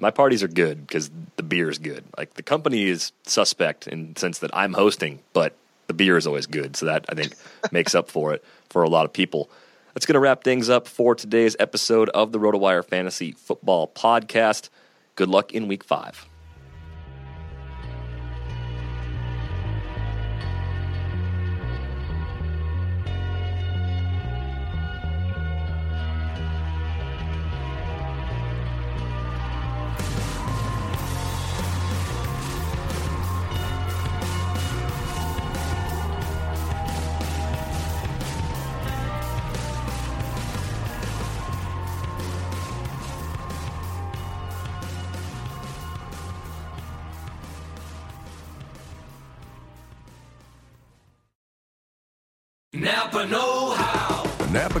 My parties are good because the beer is good. Like, the company is suspect in the sense that I'm hosting, but the beer is always good. So that, I think, makes up for it for a lot of people. That's going to wrap things up for today's episode of the RotoWire Fantasy Football Podcast. Good luck in week five. Napa know-how. The Napa